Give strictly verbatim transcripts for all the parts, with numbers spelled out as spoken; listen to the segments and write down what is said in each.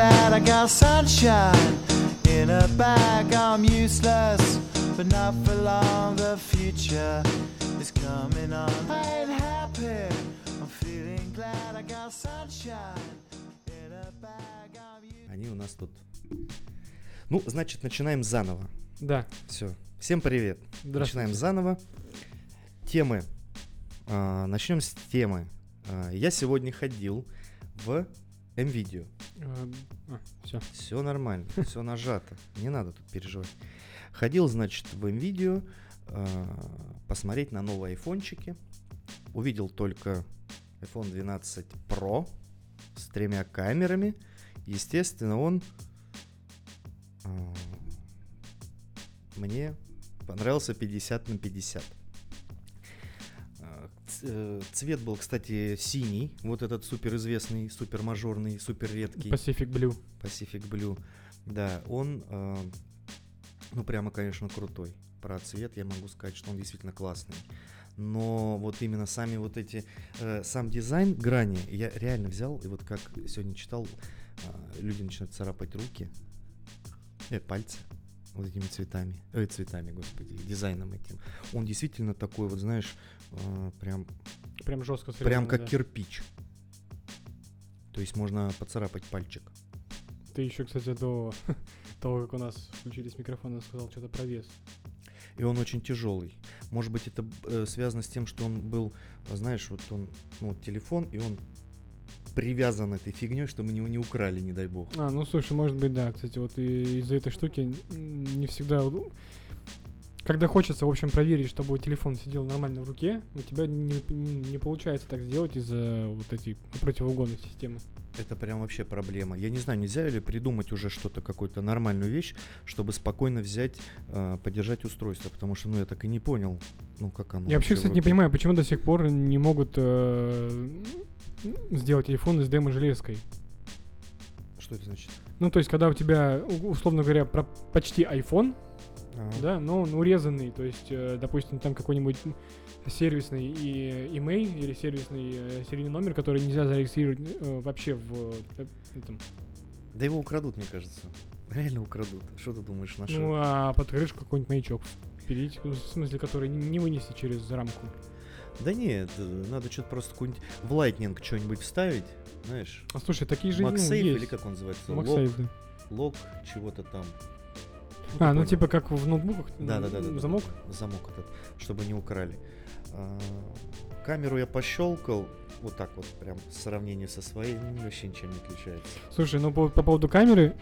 glad I got sunshine in a bag. I'm useless, but not for long. The future is coming on. I ain't happy. I'm feeling glad I got sunshine in a bag. I'm useless. Они у нас тут. Ну, значит, начинаем заново. Да. Все. Всем привет. Начинаем заново. Темы. А, начнем с темы. А, я сегодня ходил в М-видео. А, все. Все нормально, все нажато. Не надо тут переживать. Ходил, значит, в М-видео а, посмотреть на новые айфончики. Увидел только iPhone двенадцать Pro с тремя камерами. Естественно, он а, мне понравился пятьдесят на пятьдесят. Цвет был, кстати, синий. Вот этот суперизвестный, супермажорный, суперредкий. Pacific Blue. Pacific Blue. Да, он, э, ну, прямо, конечно, крутой. Про цвет я могу сказать, что он действительно классный. Но вот именно сами вот эти... Э, сам дизайн грани я реально взял. И вот как сегодня читал, э, люди начинают царапать руки. Э, пальцы. Вот этими цветами. Ой, цветами, господи. Дизайном этим. Он действительно такой, вот знаешь... Прям, прям жестко срезано, прям как да. Кирпич. То есть можно поцарапать пальчик. Ты еще, кстати, до того, как у нас включились микрофоны, сказал что-то про вес. И он очень тяжелый. Может быть, это э, связано с тем, что он был, знаешь, вот он, ну, вот телефон, и он привязан этой фигней, чтобы мы его не украли, не дай бог. А, ну слушай, может быть, да. Кстати, вот из-за этой штуки не всегда... Когда хочется, в общем, проверить, чтобы телефон сидел нормально в руке, у тебя не, не получается так сделать из-за вот этой противоугонной системы. Это прям вообще проблема. Я не знаю, нельзя ли придумать уже что-то, какую-то нормальную вещь, чтобы спокойно взять, э, подержать устройство, потому что, ну, я так и не понял, ну, как оно. Я вообще, кстати, не понимаю, почему до сих пор не могут э, сделать телефон из демо-железкой. Что это значит? Ну, то есть, когда у тебя, условно говоря, про почти iPhone, Uh-huh. да, но он урезанный, то есть, допустим, там какой-нибудь сервисный и имейл или сервисный серийный номер, который нельзя зарегистрировать э, вообще в э, этом. Да его украдут, мне кажется. Реально украдут. Что ты думаешь, наши? Ну, а под крышку какой-нибудь маячок впереди, в смысле, который не вынести через рамку. Да нет, надо что-то просто какой-нибудь в Lightning что-нибудь вставить, знаешь. А слушай, такие же есть. MagSafe или как он называется? MagSafe, да. Лок чего-то там. Ну, а, ну понял. Типа как в ноутбуках, да, да, да, да, замок? Да, замок этот, чтобы не украли. А, камеру я пощелкал, вот так вот, прям в сравнении со своей, ну, вообще ничем не отличается. Слушай, ну по, по поводу камеры,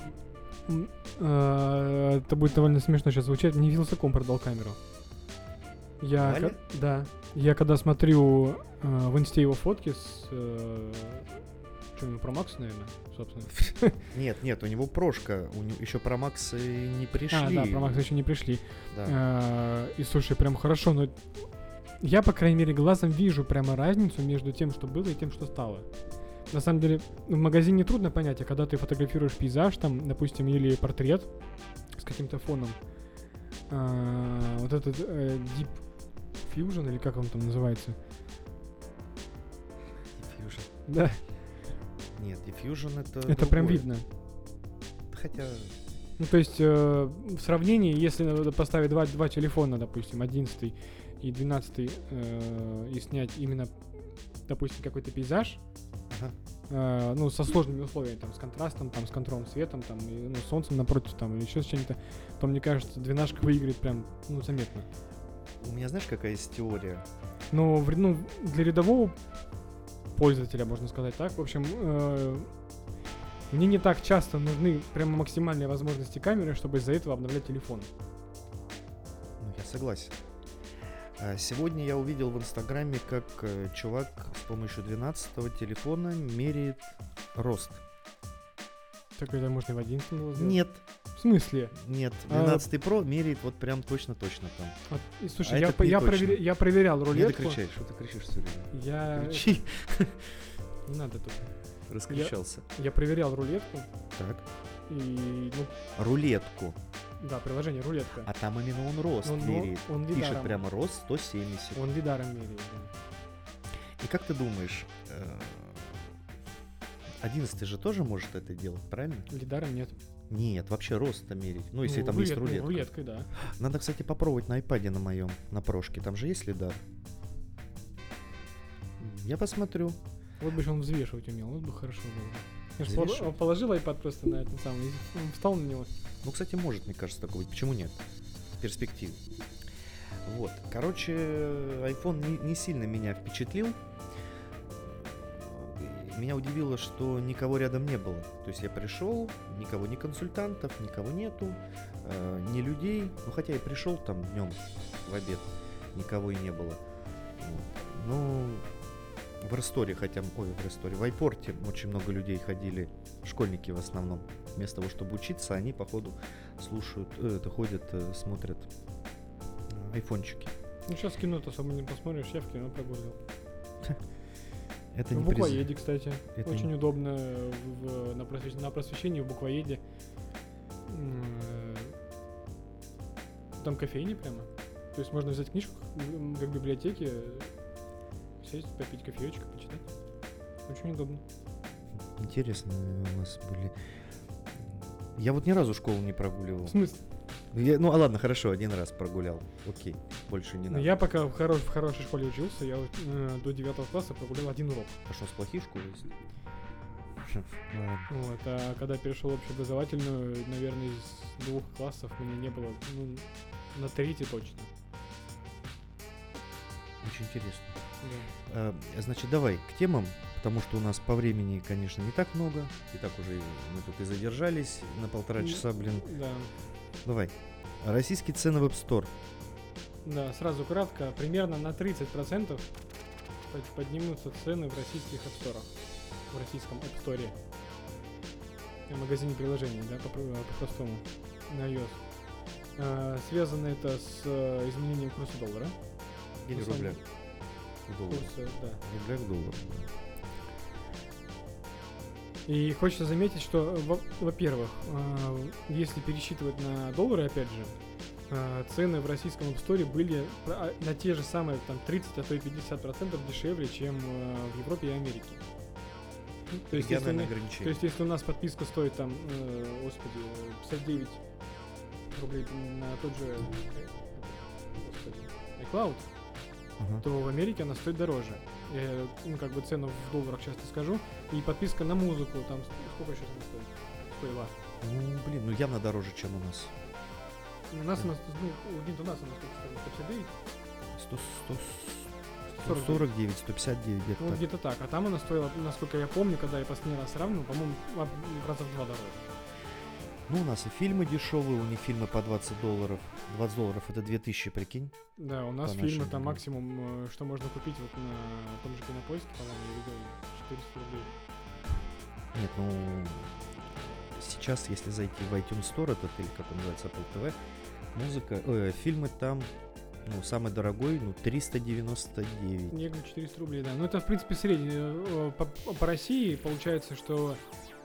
э, это будет довольно смешно сейчас звучать, мне Вилсаком продал камеру. Я, к, да, я когда смотрю э, в инсте его фотки с... Э, Что, у него Pro Max, наверное, собственно? Нет, нет, у него прошка. У него еще Pro Max не пришли. А, да, Pro Max еще не пришли. Да. И слушай, прям хорошо, но я, по крайней мере, глазом вижу прямо разницу между тем, что было, и тем, что стало. На самом деле, в магазине трудно понять, а когда ты фотографируешь пейзаж, там, допустим, или портрет с каким-то фоном, вот этот Deep Fusion, или как он там называется? Deep Fusion. Да. Нет, Diffusion это... Это другое. Прям видно. Хотя... Ну, то есть, э, в сравнении, если надо поставить два, два телефона, допустим, одиннадцатый и двенадцатый, э, и снять именно, допустим, какой-то пейзаж, ага. э, ну, со сложными условиями, там, с контрастом, там, с контролем светом, там, и, ну, солнцем напротив, там, или еще с чем-то, то, мне кажется, двенашка выиграет прям, ну, заметно. У меня, знаешь, какая есть теория? Ну, в, ну для рядового... пользователя, можно сказать так. В общем, э, мне не так часто нужны прямо максимальные возможности камеры, чтобы из-за этого обновлять телефон. Ну, я согласен. Сегодня я увидел в Инстаграме, как чувак с помощью двенадцатого телефона меряет рост. Так это можно и в одиннадцатом было сделать? Нет. В смысле? Нет, двенадцатый а... Pro меряет вот прям точно-точно там. А, и, слушай, а я, по- я, провер... я проверял рулетку. Не докричаешь, что ты кричишь все время? Я... Кричи. Не надо тут. Раскричался. Я, я проверял рулетку. Так. И... Ну... Рулетку. Да, приложение рулетка. А там именно он рост он, меряет. Он, он пишет прямо рост сто семьдесят. Он лидаром меряет. Да. И как ты думаешь... одиннадцатый же тоже может это делать, правильно? Лидаром нет. Нет, вообще рост-то мерить. Ну, если ну, там рулет, есть рулетка. Ну, рулеткой, да. Надо, кстати, попробовать на iPad на моем, на прошке. Там же есть лидар. Я посмотрю. Вот бы он взвешивать умел, вот бы хорошо было. Конечно, положил iPad просто на этот самый, встал на него. Ну, кстати, может, мне кажется, такое быть. Почему нет? Перспективы. Вот. Короче, iPhone не, не сильно меня впечатлил. Меня удивило, что никого рядом не было. То есть я пришел, никого, ни консультантов, никого нету, э, ни людей. Ну, хотя я пришел там днем в обед, никого и не было. Вот. Ну, в Ресторе хотя бы, ой, в Ресторе, в Айпорте очень много людей ходили, школьники в основном. Вместо того, чтобы учиться, они, походу, слушают, э, это, ходят, э, смотрят айфончики. Ну, сейчас кино-то особо не посмотришь, я в кино прогулил. Это в буквоеде, приз... кстати. Это очень не... удобно в, в, на, просвещ... на просвещении в буквоеде. Там кофейни прямо. То есть можно взять книжку, как в библиотеке, сесть, попить кофеечек, почитать. Очень удобно. Интересно у вас были... Я вот ни разу школу не прогуливал. В смысле? Я, ну, а ладно, хорошо, один раз прогулял. Окей, больше не надо. Я пока в, хоро- в хорошей школе учился, я э, до девятого класса прогулял один урок. А что, с плохих школ есть? Вот, а когда перешел в общеобразовательную, наверное, из двух классов у меня не было, ну, на третий точно. Очень интересно. Да. А, значит, давай к темам, потому что у нас по времени, конечно, не так много. И так уже мы тут и задержались на полтора часа, блин. Да. Давай. Российские цены в App Store. Да, сразу кратко. Примерно на тридцать процентов поднимутся цены в российских App Store. В российском App Store. В магазине приложений, да, по-простому. На iOS. А, связано это с изменением курса доллара. Или курса рубля. Курса, да. Рубля к доллару. И хочется заметить, что, во-первых, если пересчитывать на доллары, опять же, цены в российском App Store были на те же самые там тридцать, а то и пятьдесят процентов дешевле, чем в Европе и Америке. То есть, если, мы, то есть если у нас подписка стоит там, господи, пятьдесят девять рублей на тот же iCloud, Uh-huh. то в Америке она стоит дороже. Я, ну, как бы цену в долларах часто скажу. И подписка на музыку, там сколько еще она стоит? Стоила. Ну, блин, ну явно дороже, чем у нас. У нас, да. у нас, ну, нет, у нас она сколько стоит? сто пятьдесят девять? сто сорок девять, сто пятьдесят девять где-то. Ну, так. где-то так. А там она стоила, насколько я помню, когда я последний раз сравнивал, по-моему, раза в два дороже. Ну, у нас и фильмы дешевые, у них фильмы по двадцать долларов. двадцать долларов это две тысячи, прикинь. Да, у нас фильмы там максимум, что можно купить вот на том же Кинопоиске, по-моему, я видел, четыреста рублей. Нет, ну, сейчас, если зайти в iTunes Store, этот, или как он называется, Apple ти ви, музыка, э, фильмы там, ну, самый дорогой, ну, триста девяносто девять. Я говорю, четыреста рублей, да. Ну, это, в принципе, средний. По, по России получается, что...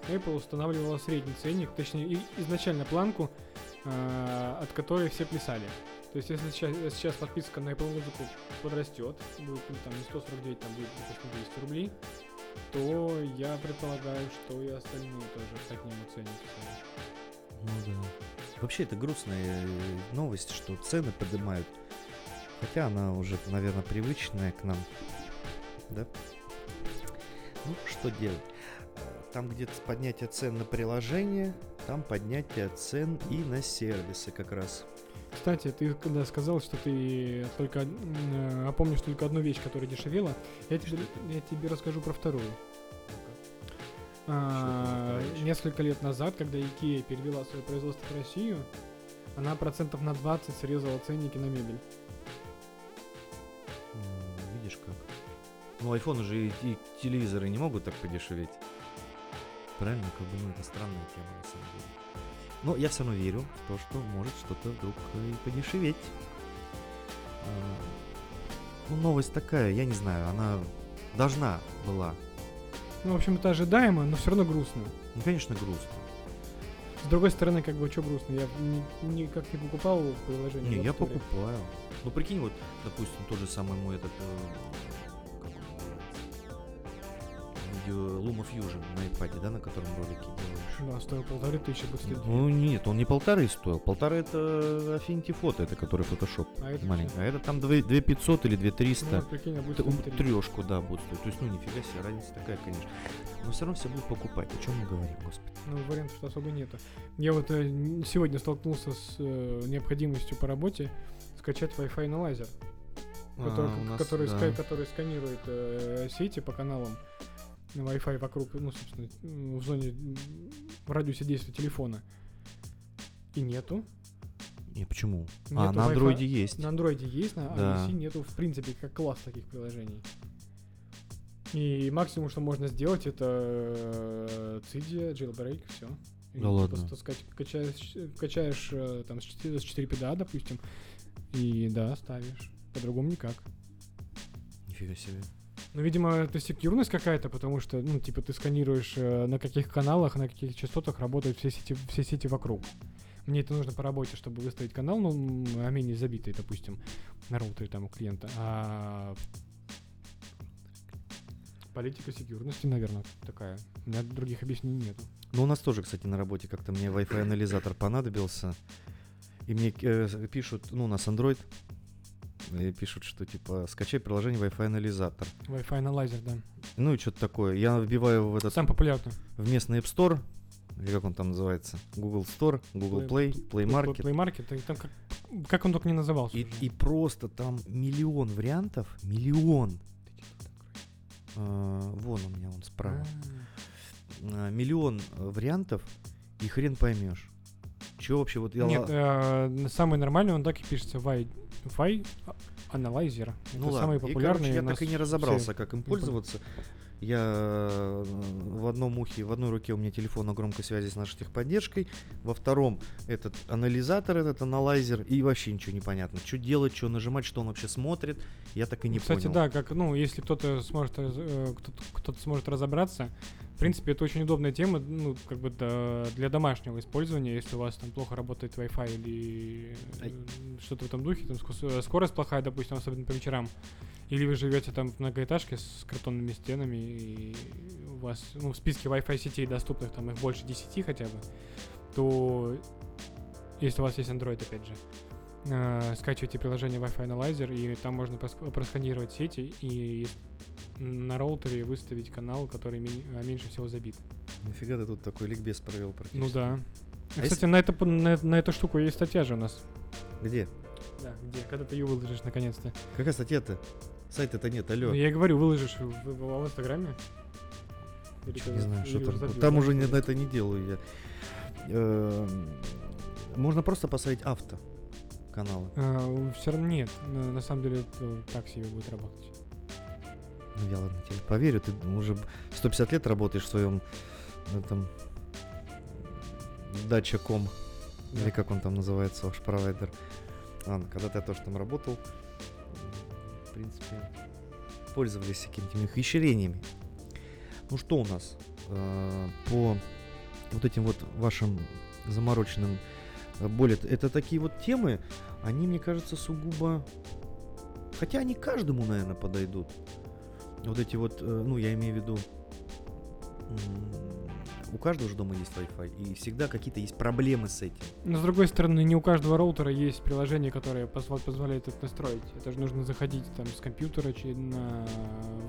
Apple устанавливала средний ценник, точнее изначально планку, э, от которой все плясали. То есть если сейчас, сейчас подписка на Apple Music подрастет, будет ну, там не сто сорок девять, там будет двести рублей, то я предполагаю, что и остальные тоже поднимут ценники. Ну да. Вообще это грустная новость, что цены поднимают, хотя она уже, наверное, привычная к нам, да? Ну что делать? Там где-то поднятие цен на приложение, там поднятие цен и на сервисы как раз. Кстати, ты когда сказал, что ты только э, опомнишь только одну вещь, которая дешевела, я тебе, я тебе расскажу про вторую. А, несколько лет назад, когда IKEA перевела свое производство в Россию, она процентов на двадцать срезала ценники на мебель. Видишь как. Ну, iPhone уже и, и телевизоры не могут так подешеветь. Правильно, как бы, ну, это странная тема, на самом деле. Но я все равно верю в то, что может что-то вдруг и подешеветь. А, ну, новость такая, я не знаю, она должна была. Ну, в общем, это ожидаемо, но все равно грустно. Ну, конечно, грустно. С другой стороны, как бы, что грустно, я ни, никак не покупал приложение. Не, я покупаю. Ну, прикинь, вот, допустим, тот же самый мой этот... видео LumaFusion на iPad, да, на котором ролики делаешь. Да, стоил полторы тысячи быстрее. Ну нет, он не полторы стоил. Полторы это Affinity Photo, это который Photoshop. А это, маленький. А это там две тысячи пятьсот или две тысячи триста. Ну, трешку, да, будет стоить. То есть, ну нифига себе, разница такая, конечно. Но все равно все будут покупать. О чем мы говорим, господи? Ну, вариантов-то особо нету. Я вот э, сегодня столкнулся с э, необходимостью по работе скачать Wi-Fi Analyzer. Который, а, нас, который, да. ска- который сканирует э, сети по каналам на Wi-Fi вокруг, ну, собственно, в зоне, в радиусе действия телефона. И нету. И почему? Нету а, на Android есть. На Android есть, на да. iOS нету, в принципе, как класс таких приложений. И максимум, что можно сделать, это Cydia, Jailbreak, все. Да ладно. Просто скач- качаешь, качаешь там, с четыре пи ди эй, допустим, и да, ставишь. По-другому никак. Нифига себе. Ну, видимо, это секьюрность какая-то, потому что, ну, типа, ты сканируешь, на каких каналах, на каких частотах работают все сети, все сети вокруг. Мне это нужно по работе, чтобы выставить канал, ну, а менее забитый, допустим, на роутере там у клиента. А политика секьюрности, наверное, такая. У меня других объяснений нету. Ну, у нас тоже, кстати, на работе как-то мне Wi-Fi анализатор понадобился. И мне э, пишут, ну, у нас Android. И пишут, что типа скачай приложение Wi-Fi анализатор. Wi-Fi анализер, да. Ну и что-то такое. Я вбиваю в этот. Сам популярный. В местный App Store, или как он там называется? Google Store, Google Play, Play, Play Market. Play Market, там как, как он только не назывался. И, и просто там миллион вариантов. Миллион. А, вон у меня он справа. А, миллион вариантов, и хрен поймешь. Че вообще вот я. Нет, э, самый нормальный он так и пишется. Wi-Fi. Wi-Fi Analyzer. Ну это самый популярный. И, короче, я так и не разобрался, как им пользоваться. Я в одном ухе, в одной руке у меня телефон на громкой связи с нашей техподдержкой, во втором этот анализатор, этот анализер, и вообще ничего не понятно. Что делать, что нажимать, что он вообще смотрит, я так и не Кстати, понял. Кстати, да, как, ну, если кто-то сможет, э, кто-то, кто-то сможет разобраться, в принципе, это очень удобная тема, ну, как бы да, для домашнего использования, если у вас там плохо работает Wi-Fi или э, что-то в этом духе, там скорость плохая, допустим, особенно по вечерам. Или вы живете там в многоэтажке с картонными стенами, и у вас, ну, в списке Wi-Fi сетей доступных там их больше десяти хотя бы, то если у вас есть Android, опять же, э, скачивайте приложение Wi-Fi Analyzer, и там можно проск- просканировать сети и на роутере выставить канал, который ми- меньше всего забит. Нифига ты тут такой ликбез провел практически. Ну да. А Кстати, если... на, это, на, на эту штуку есть статья же у нас. Где? Да, где? Когда ты ее выложишь наконец-то. Какая статья-то? Сайта-то нет, алло. Ну, я говорю, выложишь в, в, в, в Инстаграме. Или, не знаю, что там. Забью, там да, уже не, это не делаю я. Э-э- можно просто поставить авто каналы. А, все равно нет. На, на самом деле так себе будет работать. Ну я ладно тебе поверю. Ты уже сто пятьдесят лет работаешь в своем этом датчиком. Да. Или как он там называется, ваш провайдер. Ладно, когда-то я тоже там работал. В принципе, пользовались какими-то ухищрениями. Ну что у нас э, по вот этим вот вашим замороченным более... Это такие вот темы, они, мне кажется, сугубо... Хотя они каждому, наверное, подойдут. Вот эти вот, э, ну, я имею в виду... У каждого же дома есть Wi-Fi, и всегда какие-то есть проблемы с этим. Но, с другой стороны, не у каждого роутера есть приложение, которое позволяет это настроить. Это же нужно заходить там с компьютера на,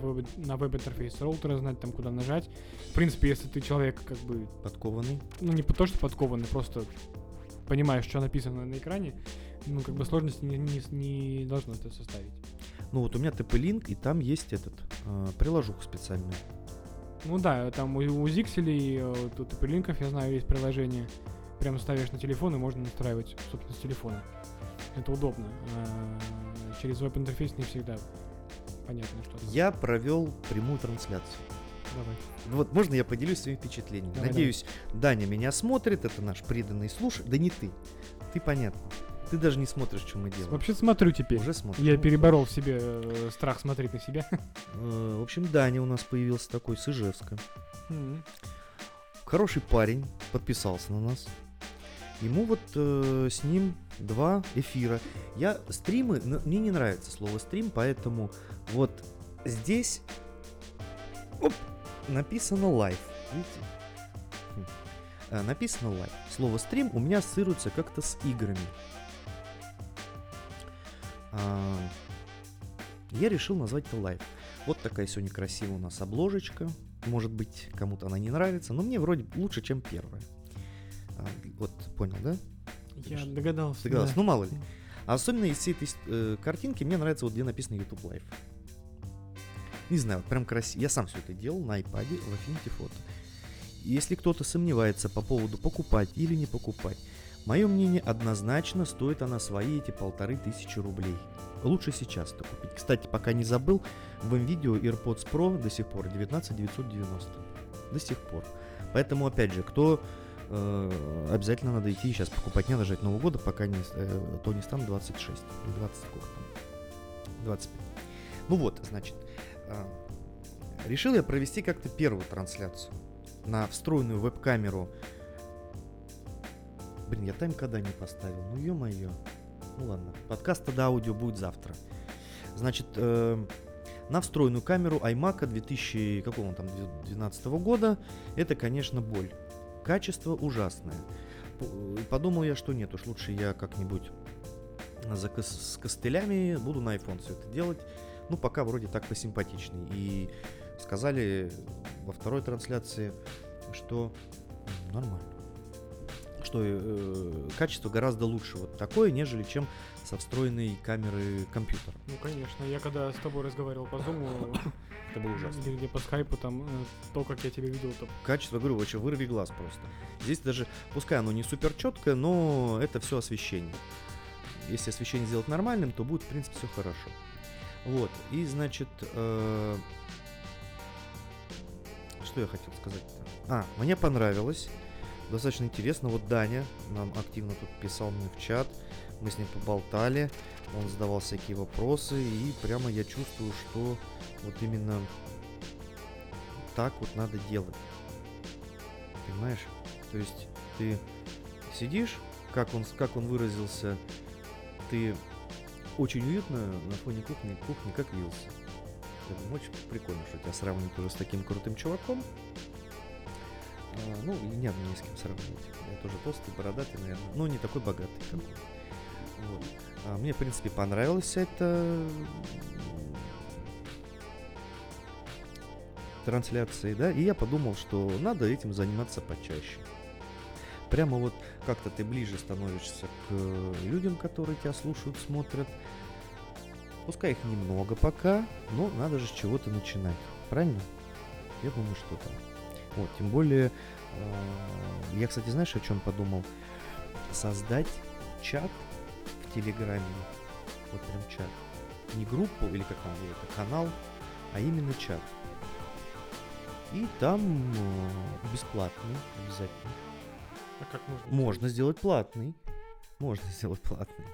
веб- на веб-интерфейс роутера, знать там, куда нажать. В принципе, если ты человек как бы... Подкованный? Ну, не то, что подкованный, просто понимаешь, что написано на экране, ну, как бы сложности не, не, не должно это составить. Ну, вот у меня ти пи-Link, и там есть этот э, приложуха специальная. Ну да, там у, у зикселей, у тупелинков, я знаю, есть приложение. Прямо ставишь на телефон, и можно настраивать, собственно, с телефона. Это удобно. А через веб-интерфейс не всегда понятно, что там. Я провел прямую трансляцию. Давай. Вот, можно я поделюсь своими впечатлениями? Давай, Надеюсь, давай. Даня меня смотрит, это наш преданный слушатель. Да не ты. Ты понятно. Ты даже не смотришь, что мы делаем. Вообще смотрю теперь. Уже смотрю. Я переборол в себе э, страх смотреть на себя. Э, в общем, Даня у нас появился такой с Ижевска. Mm-hmm. Хороший парень, подписался на нас. Ему вот э, с ним два эфира. Я стримы, мне не нравится слово стрим, поэтому вот здесь оп, написано live, видите? Написано live. Слово стрим у меня ассоциируется как-то с играми. Я решил назвать это live. Вот такая сегодня красивая у нас обложечка. Может быть, кому-то она не нравится, но мне вроде лучше, чем первая. Вот, понял, да? Я Что? догадался. Догадался, да. Ну мало ли. Особенно из всей этой э, картинки мне нравится вот где написано YouTube Live. Не знаю, вот прям красиво. Я сам все это делал на iPad в Affinity Photo. Если кто-то сомневается по поводу покупать или не покупать, мое мнение однозначно, стоит она свои эти полторы тысячи рублей. Лучше сейчас-то купить. Кстати, пока не забыл, в М-видео AirPods Pro до сих пор девятнадцать тысяч девятьсот девяносто. До сих пор. Поэтому, опять же, кто... Э, обязательно надо идти сейчас покупать, не надо ждать Нового года, пока не, э, то не станут двадцать шесть. двадцать, двадцать пять. Ну вот, значит, э, решил я провести как-то первую трансляцию на встроенную веб-камеру. Блин, я тайм-кода не поставил, ну ё-моё. Ну ладно, подкаст тогда аудио будет завтра. Значит, э, на встроенную камеру iMac две тысячи, какого он там, две тысячи двенадцатого года. Это, конечно, боль. Качество ужасное. Подумал я, что нет, уж лучше я как-нибудь за ко- с костылями буду на iPhone все это делать. Ну, пока вроде так посимпатичней. И сказали во второй трансляции, что нормально. Что э, качество гораздо лучше вот такое, нежели чем со встроенной камеры компьютера. Ну, конечно. Я когда с тобой разговаривал по Zoom... Это было ужасно. Или где по скайпу, там, то, как я тебя видел, там... Качество, говорю, вообще вырви глаз просто. Здесь даже, пускай оно не супер четкое, но это все освещение. Если освещение сделать нормальным, то будет, в принципе, все хорошо. Вот, и, значит... Э... Что я хотел сказать-то? А, мне понравилось. Достаточно интересно. Вот Даня нам активно тут писал мне в чат. Мы с ним поболтали. Он задавал всякие вопросы. И прямо я чувствую, что... Вот именно так вот надо делать. Понимаешь? То есть ты сидишь, как он, как он выразился, ты очень уютно на фоне кухни, кухни как вился. Я думаю, очень прикольно, что тебя сравнивают уже с таким крутым чуваком. А, ну, и не одно ни с кем сравнивать. Я тоже толстый, бородатый, наверное, но не такой богатый, как он. Вот. А мне, в принципе, понравилось это... трансляции, да, и я подумал, что надо этим заниматься почаще. Прямо вот как-то ты ближе становишься к людям, которые тебя слушают, смотрят. Пускай их немного пока, но надо же с чего-то начинать. Правильно? Я думаю, что там. Вот, тем более, э, я, кстати, знаешь, о чем подумал? Создать чат в Телеграме. Вот прям чат. Не группу или как там, это канал, а именно чат. И там бесплатный обязательно. А как можно? Можно сделать платный. Можно сделать платный.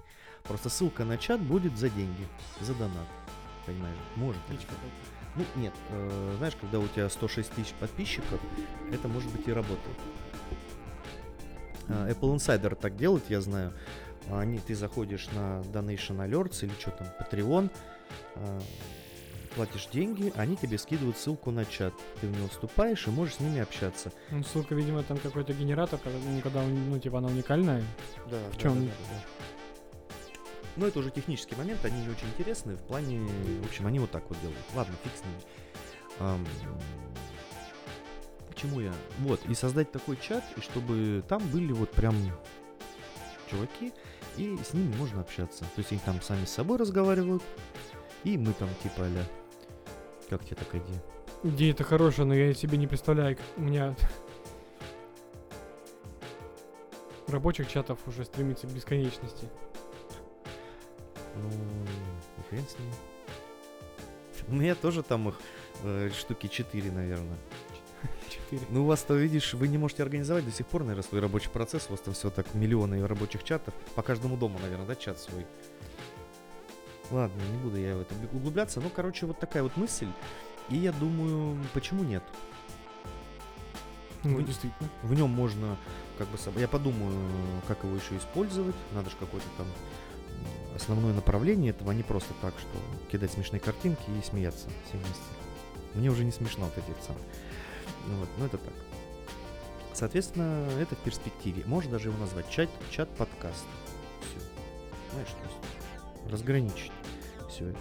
Просто ссылка на чат будет за деньги, за донат. Понимаешь? Может. Ну, нет. Э, знаешь, когда у тебя сто шесть тысяч подписчиков, это, может быть, и работает. Apple Insider так делает, я знаю. Они, ты заходишь на Donation Alerts или что там, Patreon, э, платишь деньги, они тебе скидывают ссылку на чат. Ты в него вступаешь и можешь с ними общаться. Ну, ссылка, видимо, там какой-то генератор, когда, ну, типа, она уникальная. Да, в да, чем? Да, да, да. Ну, это уже технический момент, они не очень интересны, в плане... В общем, они вот так вот делают. Ладно, фиг с ними. А, почему я? Вот, и создать такой чат, и чтобы там были вот прям чуваки, и с ними можно общаться. То есть они там сами с собой разговаривают, и мы там типа а-ля... Как тебе такая идея? Идея-то хорошая, но я себе не представляю, у меня рабочих чатов уже стремится к бесконечности. Ну, и хрен с ним. У меня тоже там их э, штуки четыре, наверное. четыре. Ну, у вас-то, видишь, вы не можете организовать до сих пор, наверное, свой рабочий процесс. У вас там все так миллионы рабочих чатов. По каждому дому, наверное, да, чат свой. Ладно, не буду я в это углубляться. Ну, короче, вот такая вот мысль. И я думаю, почему нет? Ну, в, действительно. В нем можно, как бы, я подумаю, как его еще использовать. Надо же какое-то там основное направление этого, а не просто так, что кидать смешные картинки и смеяться все вместе. Мне уже не смешно вот эти цены. Вот, ну, это так. Соответственно, это в перспективе. Можно даже его назвать чат, чат-подкаст. Все. Знаешь, то есть разграничить все это.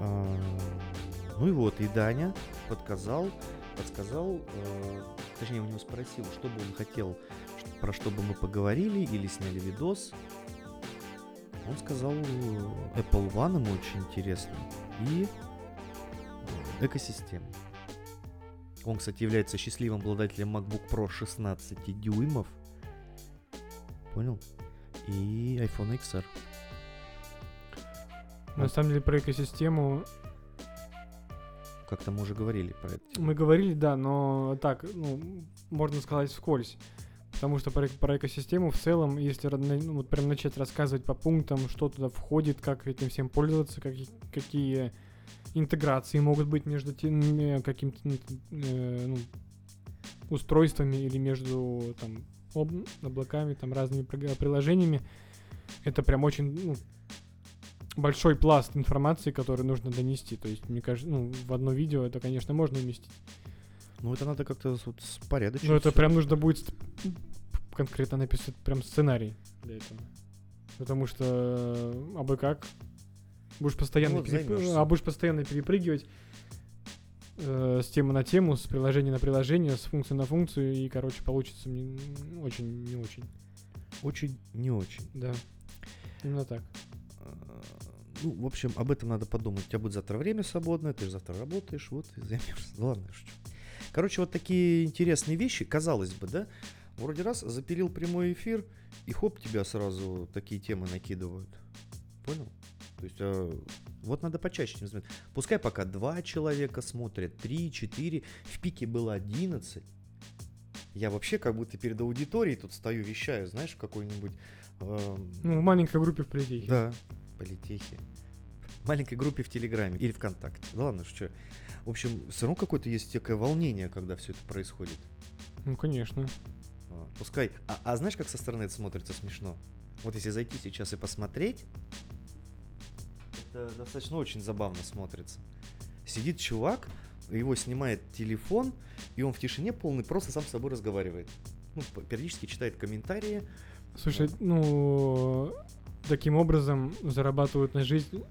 А, ну и вот, и Даня подсказал, подсказал, э, точнее, у него спросил, что бы он хотел, про что бы мы поговорили или сняли видос. Он сказал, Apple One ему очень интересно и экосистема. Он, кстати, является счастливым обладателем MacBook Pro шестнадцать дюймов. Понял? И iPhone икс эр. На вот. Самом деле про экосистему... Как-то мы уже говорили про это. Мы говорили, да, но так, ну, можно сказать вскользь. Потому что про, про экосистему в целом, если ну, вот прям начать рассказывать по пунктам, что туда входит, как этим всем пользоваться, как, какие... интеграции могут быть между тем, каким-то э, ну, устройствами или между там, об- облаками, там, разными приложениями. Это прям очень ну, большой пласт информации, который нужно донести. То есть, мне кажется, ну, в одно видео это, конечно, можно уместить. Ну, это надо как-то вот спорядочить. Ну, это прям нужно будет конкретно написать прям сценарий для этого. Потому что абы как... Будешь постоянно, ну, вот переп... а будешь постоянно перепрыгивать э, с темы на тему, с приложения на приложение, с функции на функцию, и, короче, получится не... очень не очень. Очень не очень. Да. Именно так. Ну, в общем, об этом надо подумать. У тебя будет завтра время свободное, ты же завтра работаешь, вот, и займешься. Ладно, я шучу. Короче, вот такие интересные вещи, казалось бы, да? Вроде раз запилил прямой эфир, и хоп, тебя сразу такие темы накидывают. Понял? То есть, э, вот надо почаще этим заниматься. Пускай пока два человека смотрят, три, четыре. В пике было одиннадцать. Я вообще как будто перед аудиторией тут стою, вещаю, знаешь, в какой-нибудь... Э, ну, в маленькой группе в Политехе. Да, в Политехе. В маленькой группе в Телеграме или ВКонтакте. Да ладно, что. В общем, все равно какое-то есть некое волнение, когда все это происходит. Ну, конечно. А, пускай... А, а знаешь, как со стороны это смотрится смешно? Вот если зайти сейчас и посмотреть... Это достаточно очень забавно смотрится. Сидит чувак, его снимает телефон, и он в тишине полный просто сам с собой разговаривает. Ну, периодически читает комментарии. Слушай, ну, таким образом зарабатывают на жизнь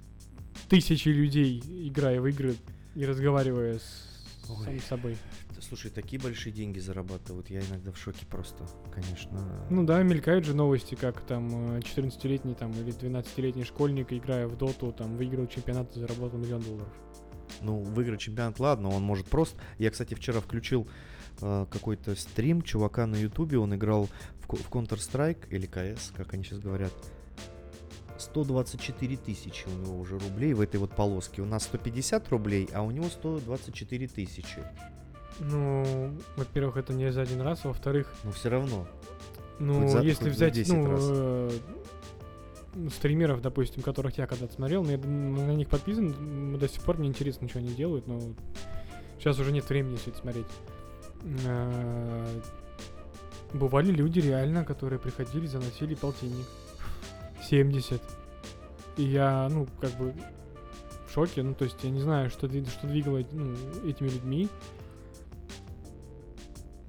тысячи людей, играя в игры и разговаривая с Ой. самим собой. Слушай, такие большие деньги зарабатывают, я иногда в шоке просто, конечно. Ну да, мелькают же новости, как там четырнадцатилетний там, или двенадцатилетний школьник, играя в доту, там, выиграл чемпионат и заработал миллион долларов. Ну, выиграть чемпионат, ладно, он может просто... Я, кстати, вчера включил э, какой-то стрим чувака на ютубе, он играл в, в Counter-Strike, или КС, как они сейчас говорят. сто двадцать четыре тысячи у него уже рублей в этой вот полоске. У нас сто пятьдесят рублей, а у него сто двадцать четыре тысячи. Ну, во-первых, это не за один раз, во-вторых... Ну, все равно. Ну, за, если взять, ну, э, стримеров, допустим, которых я когда-то смотрел, но я на них подписан, до сих пор мне интересно, что они делают, но сейчас уже нет времени все это смотреть. Э, бывали люди реально, которые приходили, заносили полтинник. семьдесят. И я, ну, как бы в шоке, ну, то есть я не знаю, что, что двигало, ну, этими людьми.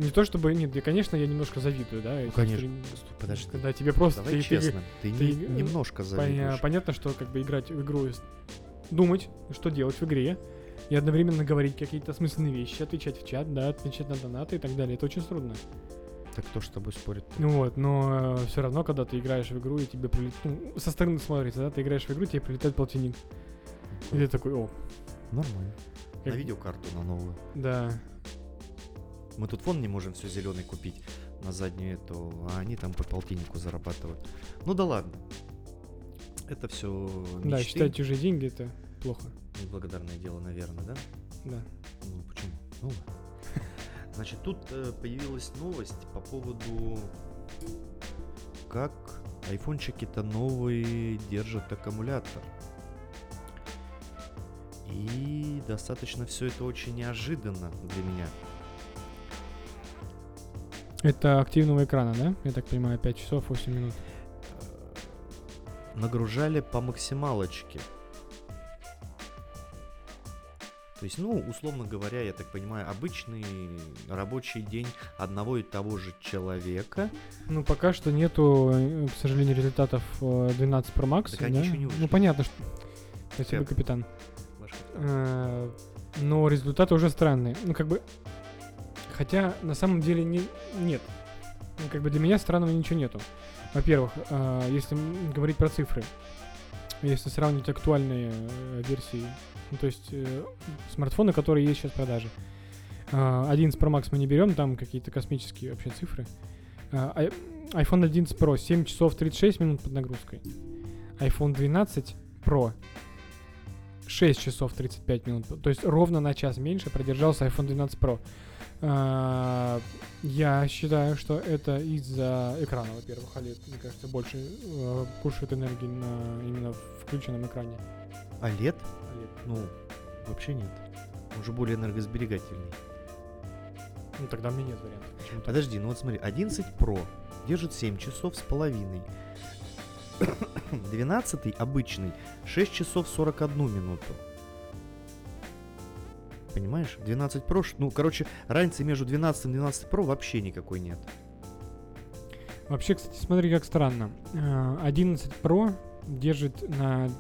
Не то чтобы... Нет, я, конечно, я немножко завидую, да? Ну, конечно. Стрим... Подожди. Да, тебе просто... Давай ты, честно, ты, ты, ты немножко завидуешь. Пон... Понятно, что как бы играть в игру, думать, что делать в игре, и одновременно говорить какие-то осмысленные вещи, отвечать в чат, да, отвечать на донаты и так далее. Это очень трудно. Так кто ж с тобой спорит? Ну вот, но э, все равно, когда ты играешь в игру, и тебе прилетает... Ну, со стороны смотрится, да? Ты играешь в игру, тебе прилетает полтинник. И ты такой, о. Нормально. Как... На видеокарту, на новую. Да. Мы тут вон не можем все зеленый купить на заднюю эту, а они там по полтиннику зарабатывают. Ну да ладно. Это все мечты. Да, считать чужие деньги — это плохо. Неблагодарное дело, наверное, да? Да. Ну почему? Ну ладно. Значит, тут э, появилась новость по поводу, как айфончики-то новые держат аккумулятор. И достаточно все это очень неожиданно для меня. Это активного экрана, да? Я так понимаю, пять часов, восемь минут. Нагружали по максималочке. То есть, ну, условно говоря, я так понимаю, обычный рабочий день одного и того же человека. Ну, пока что нету, к сожалению, результатов двенадцать Pro Max. Так они да? еще не вышли. Ну, понятно, что... Спасибо, Кэп. Капитан. А, но результаты уже странные. Ну, как бы... Хотя, на самом деле, не... нет. Ну, как бы для меня странного ничего нету. Во-первых, а, если говорить про цифры, если сравнить актуальные версии, ну, то есть э, смартфоны, которые есть сейчас в продаже. А, одиннадцать Pro Max мы не берем, там какие-то космические вообще цифры. А, iPhone одиннадцать Pro семь часов тридцать шесть минут под нагрузкой. iPhone двенадцать Pro шесть часов тридцать пять минут. То есть ровно на час меньше продержался iPhone двенадцать Pro. А, я считаю, что это из-за экрана, во-первых. о лед, мне кажется, больше э, кушает энергии на именно включенном экране. о лед? Ну, вообще нет. Он же более энергосберегательный. Ну, тогда мне нет вариантов. Почему-то. Подожди, ну вот смотри, одиннадцать Pro держит семь часов с половиной. двенадцатый обычный шесть часов сорок одну минуту. Понимаешь? двенадцать Pro, ну, короче, разницы между двенадцать и двенадцать Pro вообще никакой нет. Вообще, кстати, смотри, как странно. одиннадцать Pro держит на...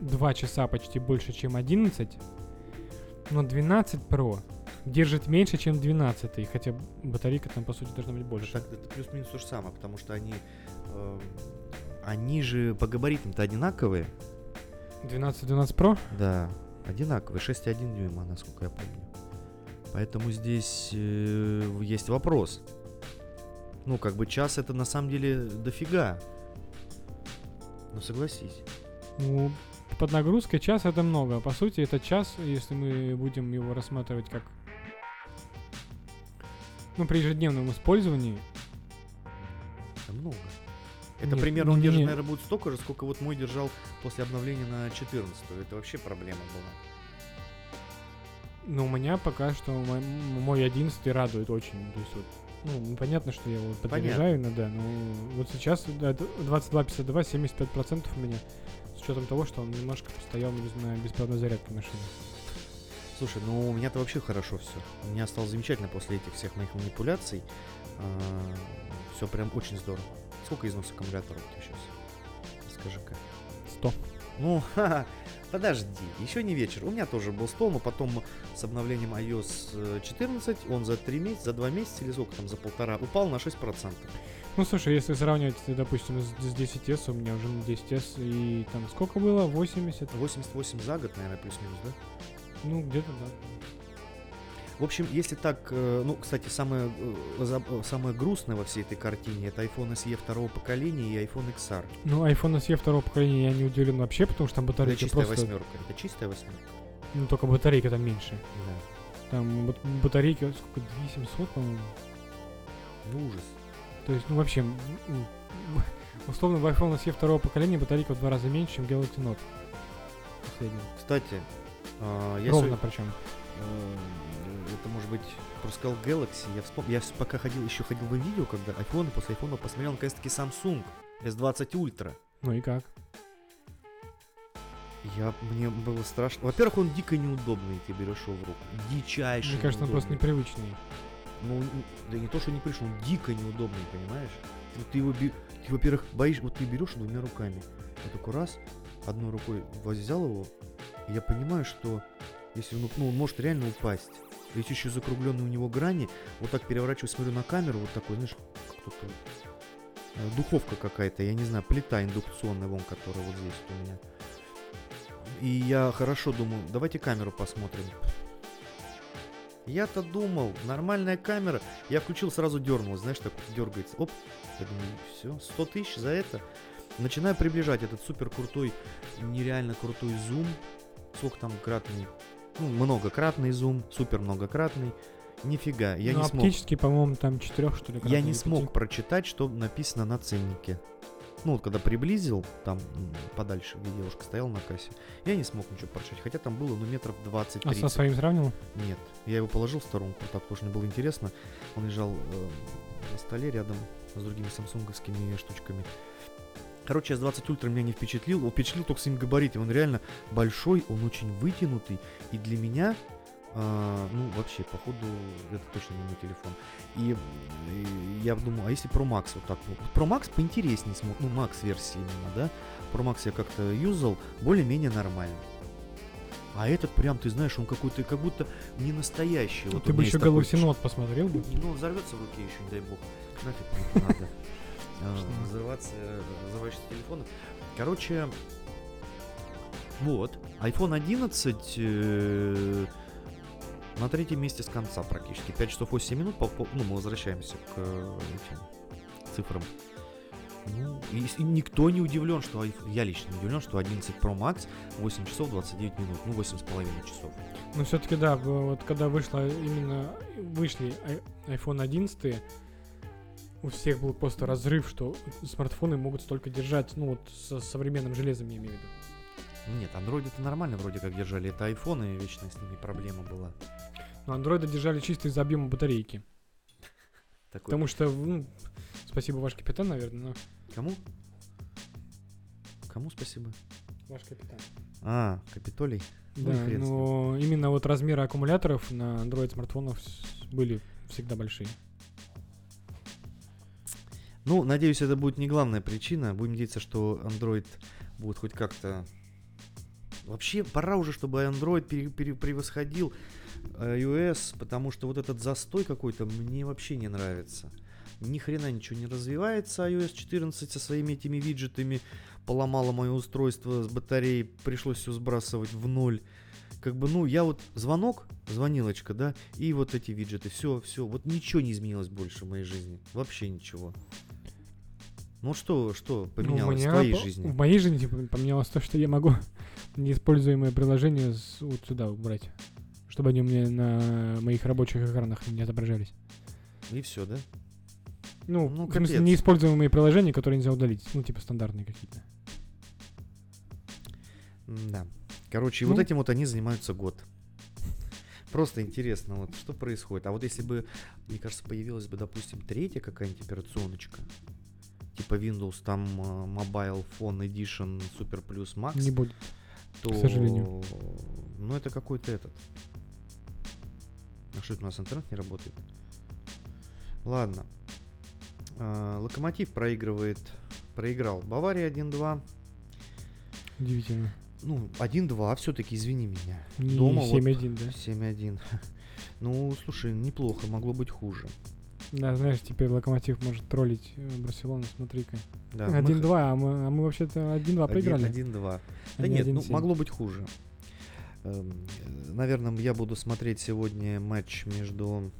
два часа почти больше, чем одиннадцать, но двенадцать Pro держит меньше, чем двенадцать, хотя батарейка там, по сути, должна быть больше. Так, это плюс-минус то же самое, потому что они, э, они же по габаритам-то одинаковые. двенадцать-двенадцать Pro? Да, одинаковые, шесть целых одна десятая дюйма, насколько я помню. Поэтому здесь э, есть вопрос. Ну, как бы час это на самом деле дофига. Ну, согласись. Ну... Под нагрузкой час это много. По сути, это час, если мы будем его рассматривать как... Ну, при ежедневном использовании. Это много. Это нет, примерно он не... держит, наверное, будет столько же, сколько вот мой держал после обновления на четырнадцатую. Это вообще проблема была. Ну, у меня пока что мой, мой одиннадцатый радует очень. То есть вот... Ну, понятно, что я его подзаряжаю, но да. Но вот сейчас двадцать два пятьдесят два, семьдесят пять процентов у меня. С учетом того, что он немножко постоял на беспроводной зарядке машины. Слушай, ну у меня-то вообще хорошо все. У меня стало замечательно после этих всех моих манипуляций. А, все прям очень здорово. Сколько износ аккумулятора у тебя сейчас? Скажи-ка. сто. Ну, ха-ха, подожди, еще не вечер. У меня тоже был сто, но потом с обновлением iOS четырнадцать он за три месяца, за два месяца или сколько там, за полтора, упал на шесть процентов. Ну, слушай, если сравнивать, допустим, с десять эс, у меня уже на десять эс, и там сколько было? восемьдесят? восемьдесят восемь за год, наверное, плюс-минус, да? Ну, где-то да. В общем, если так... Ну, кстати, самое, самое грустное во всей этой картине — это iPhone эс и второго поколения и iPhone икс ар. Ну, iPhone эс и второго поколения я не удивлен вообще, потому что там батарейка это просто... Это чистая восьмерка. Это чистая восьмерка. Ну, только батарейка там меньше. Да. Там батарейки, сколько, две тысячи семьсот, по-моему? Ну, ужас. То есть, ну, вообще, условно, в iPhone эс и второго поколения батарейка в два раза меньше, чем Galaxy Note. Последний. Кстати, э, я... Ровно, сегодня... причем. Это, может быть, просто сказал Galaxy. Я вспомнил, я пока ходил, еще ходил в видео, когда iPhone, после iPhone посмотрел, наконец-таки, Samsung эс двадцать Ultra. Ну и как? Я, мне было страшно. Во-первых, он дико неудобный, тебе берешь его в руку. Дичайший. Мне кажется, неудобный. Он просто непривычный. Ну, да не то, что не пришел, он дико неудобный, понимаешь? Ты, ты, его, ты, во-первых, боишь, вот ты берешь двумя руками. Я такой раз, одной рукой взял его, и я понимаю, что если он, ну, он может реально упасть. Ведь еще закругленные у него грани. Вот так переворачиваю, смотрю на камеру, вот такой, знаешь, кто-то... Духовка какая-то, я не знаю, плита индукционная, вон, которая вот здесь у меня. И я хорошо думаю, давайте камеру посмотрим. Я-то думал, нормальная камера. Я включил, сразу дернулась, знаешь, так вот дергается. Оп, я думаю, все, сто тысяч за это. Начинаю приближать этот супер крутой, нереально крутой зум. Сколько там кратный? Ну, многократный зум, супер многократный. Нифига, я ну, не смог. Оптически, по-моему, там четырех, что ли, я не смог пяти. Прочитать, что написано на ценнике. Ну, вот когда приблизил, там подальше, где девушка стояла на кассе, я не смог ничего прочитать, хотя там было, ну, метров двадцать. А со своим сравнивал? Нет, я его положил в сторонку, так тоже не было интересно. Он лежал э, на столе рядом с другими самсунговскими штучками. Короче, эс двадцать Ultra меня не впечатлил. Он впечатлил только своим габаритом. Он реально большой, он очень вытянутый. И для меня А, ну, вообще, походу, это точно не мой телефон. И, и я думаю, а если Pro Max вот так? Pro Max поинтереснее смотрит, ну, Max-версия именно, да? Pro Max я как-то юзал, более-менее нормально. А этот прям, ты знаешь, он какой-то, как будто не настоящий. Вот ты бы еще Galaxy Note посмотрел бы. Ну, взорвется в руке еще, не дай бог. Нафиг не надо. Взорваться, взорвающийся телефон. Короче, вот, айфон одиннадцать э, на третьем месте с конца практически. пять часов восемь минут, по, по, ну, мы возвращаемся к этим цифрам. Ну, и, и никто не удивлен, что, я лично не удивлен, что одиннадцать Pro Max восемь часов двадцать девять минут, ну, восемь с половиной часов. Ну, все-таки, да, вот когда вышло именно, вышли айфон одиннадцать, у всех был просто разрыв, что смартфоны могут столько держать, ну, вот со современным железом, я имею в виду. Нет, андроиды-то нормально вроде как держали, это айфоны, вечно с ними проблема была. Но андроиды держали чисто из-за объема батарейки. Потому что, ну, спасибо ваш капитан, наверное, но... Кому? Кому спасибо? Ваш капитан. А, Капитолий? Да, но именно вот размеры аккумуляторов на андроид-смартфонах были всегда большие. Ну, надеюсь, это будет не главная причина. Будем надеяться, что Android будет хоть как-то... Вообще, пора уже, чтобы Android пере- пере- превосходил iOS, потому что вот этот застой какой-то мне вообще не нравится. Ни хрена ничего не развивается. ай-о-эс четырнадцать со своими этими виджетами поломало мое устройство с батареей. Пришлось все сбрасывать в ноль. Как бы, ну, я вот звонок, звонилочка, да, и вот эти виджеты. Все, все. Вот ничего не изменилось больше в моей жизни. Вообще ничего. Ну что, что поменялось ну, в твоей по- жизни? В моей жизни поменялось то, что я могу неиспользуемое приложение вот сюда убрать, чтобы они у меня на моих рабочих экранах не отображались. И все, да? Ну, ну в смысле, неиспользуемые приложения, которые нельзя удалить. Ну, типа стандартные какие-то. Да. Короче, ну. Вот этим вот они занимаются год. Просто интересно, вот что происходит. А вот если бы, мне кажется, появилась бы, допустим, третья какая-нибудь операционочка, типа Windows, там Mobile Phone Edition Super Plus Max, не будет, то, к сожалению. Ну, это какой-то этот. А что это у нас, интернет не работает? Ладно. Локомотив проигрывает, проиграл Бавария один-два. Удивительно. Ну, один-два все-таки, извини меня. Не дома семь-один, вот, да? семь-один. Ну, слушай, неплохо, могло быть хуже. Да, знаешь, теперь Локомотив может троллить Барселону, смотри-ка. Да, один-два, мы... А, мы, а мы вообще-то один-два проиграли. один-два. Да нет, ну, могло быть хуже. Наверное, я буду смотреть сегодня матч между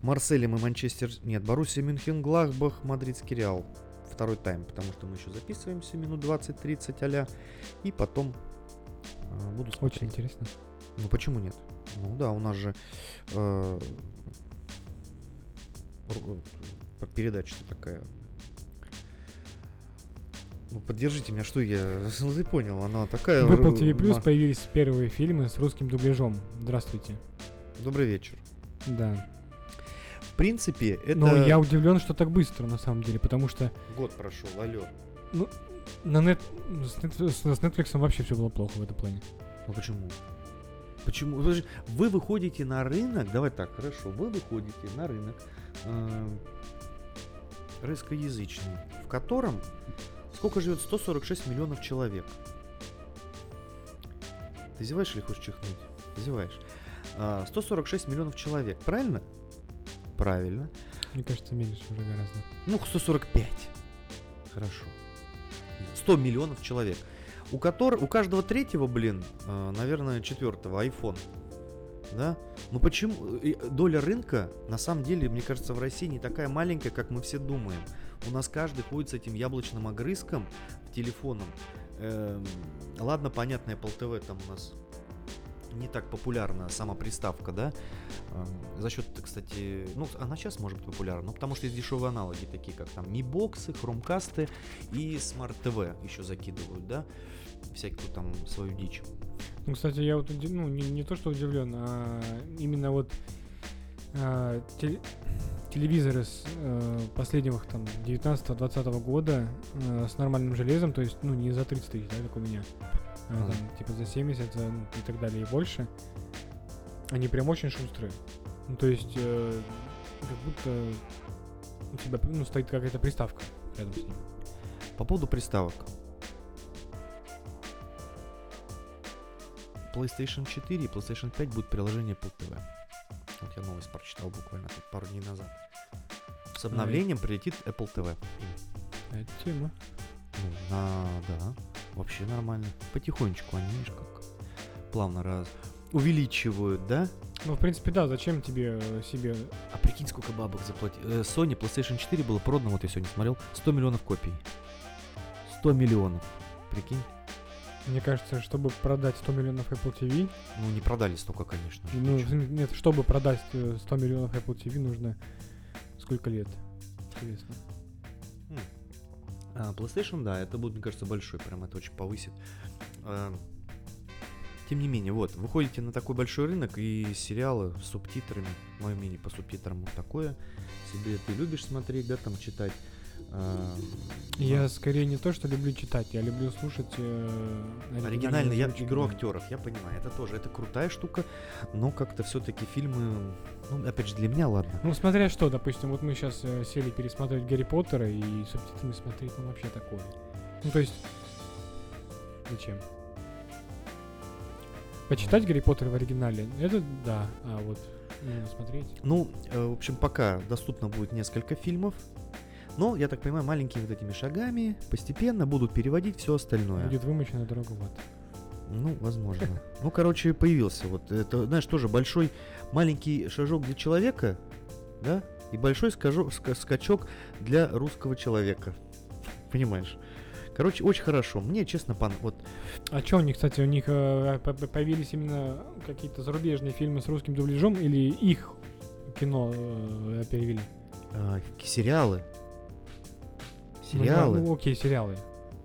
Марселем и Манчестер... Нет, Боруссия Мюнхен-Глахбах, Мадридский Реал. Второй тайм, потому что мы еще записываемся минут двадцать-тридцать а-ля, и потом э, буду смотреть. Очень интересно. Ну почему нет? Ну да, у нас же э, передача-то такая. Ну поддержите меня, что я... Ну ты понял, она такая... В Apple ти ви Plus появились первые фильмы с русским дубляжом. Здравствуйте. Добрый вечер. Да. В принципе, это... Но я удивлен, что так быстро, на самом деле, потому что... Год прошел, алло. Ну, на нет... с, нет... с Netflix вообще все было плохо в этом плане. Ну почему? Почему? Вы, вы выходите на рынок, давай так, хорошо, вы выходите на рынок э... русскоязычный, в котором сколько живет сто сорок шесть миллионов человек. Ты зеваешь или хочешь чихнуть? Зеваешь. Э, сто сорок шесть миллионов человек, правильно? Правильно. Мне кажется, меньше уже гораздо. Ну, сто сорок пять. Хорошо. сто миллионов человек. У, котор... у каждого третьего, блин, наверное, четвертого iPhone. Да? Ну почему? Доля рынка, на самом деле, мне кажется, в России не такая маленькая, как мы все думаем. У нас каждый ходит с этим яблочным огрызком, телефоном. Эм... Ладно, понятно, Apple ти ви там у нас... не так популярна сама приставка, да, за счет, кстати, ну, она сейчас может быть популярна, ну, потому что есть дешевые аналоги, такие как там Mi Box'ы, Chromecast'ы и Smart ти ви еще закидывают, да, всякую там свою дичь. Ну, кстати, я вот, ну, не, не то, что удивлен, а именно вот э, тел- телевизоры с э, последних там девятнадцатого-двадцатого года э, с нормальным железом, то есть, ну, не за тридцать тысяч, да, как у меня, а, mm-hmm. там, типа за семьдесят, за, ну, и так далее, и больше, они прям очень шустрые. Ну, то есть, э, как будто у тебя, ну, стоит какая-то приставка рядом с ним. По поводу приставок. PlayStation четыре и PlayStation пять будут приложение Apple ти ви. Вот я новость прочитал буквально тут пару дней назад. С обновлением а прилетит Apple ти ви. Это тема. Ну, а, да, вообще нормально. Потихонечку, они, видишь, как плавно раз... увеличивают, да? Ну, в принципе, да, зачем тебе себе... А прикинь, сколько бабок заплатили. Sony PlayStation четыре было продано, вот я сегодня смотрел, сто миллионов копий. сто миллионов, прикинь. Мне кажется, чтобы продать сто миллионов Apple ти ви... Ну, не продали столько, конечно. Ну, нет, чтобы продать сто миллионов Apple ти ви, нужно сколько лет, интересно. Хм. А, PlayStation, да, это будет, мне кажется, большой, прям это очень повысит. А, тем не менее, вот, выходите на такой большой рынок и сериалы с субтитрами, мое мнение по субтитрам вот такое, себе ты любишь смотреть, да, там читать. Uh, я uh. скорее не то, что люблю читать, я люблю слушать э, оригинальный я игру актеров, я понимаю, это тоже, это крутая штука, но как-то все-таки фильмы, ну, опять же, для меня, ладно. Ну, смотря что, допустим, вот мы сейчас э, сели пересматривать Гарри Поттера и субтитрами смотреть, ну, вообще такое. Ну, то есть, зачем? Почитать Гарри Поттера в оригинале, это да, а вот э, смотреть... Ну, э, в общем, пока доступно будет несколько фильмов. Но, я так понимаю, маленькими вот этими шагами постепенно будут переводить все остальное. Будет вымощена дорога в ад. Ну, возможно. Ну, короче, появился вот. Это, знаешь, тоже большой, маленький шажок для человека, да, и большой скачок для русского человека. Понимаешь? Короче, очень хорошо. Мне, честно, пан... Вот. А что у них, кстати, у них э, появились именно какие-то зарубежные фильмы с русским дубляжом или их кино э, перевели? Э, сериалы. Сериалы. Ну, окей, сериалы.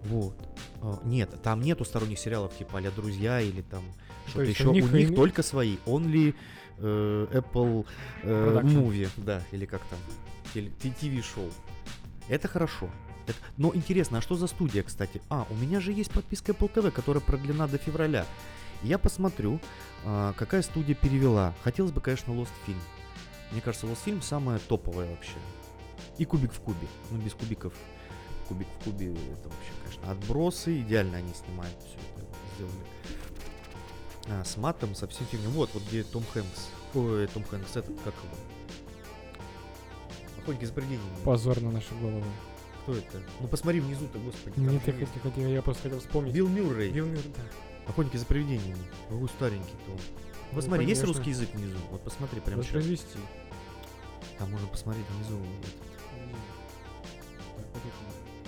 Вот. А, нет, там нету сторонних сериалов, типа а-ля «Друзья» или там что-то еще. У них, у них и... только свои. Only э, Apple э, Movie, да, или как там, ти ви-шоу. Это хорошо. Это... Но интересно, а что за студия, кстати? А, у меня же есть подписка Apple ти ви, которая продлена до февраля. Я посмотрю, э, какая студия перевела. Хотелось бы, конечно, Lost Film. Мне кажется, Lost Film самая топовая вообще. И «Кубик в Кубе». Ну, без кубиков. Кубик в Кубе, это вообще, конечно, отбросы, идеально они снимают, все это сделали. А, с матом, со всей фигней. Вот, вот где Том Хэнкс. Ой, Том Хэнкс, этот, как его? Охотники за привидениями. Позор на наши головы. Кто это? Ну посмотри внизу-то, господи. Нет, я, хотел, хотел, я просто хотел вспомнить. Билл Мюррей. Билл Мюррей, да. Охотники за привидениями. Ой, старенький-то он. Ну, посмотри, ну, есть русский язык внизу? Вот посмотри, прямо сейчас. Развести. Там можно посмотреть внизу.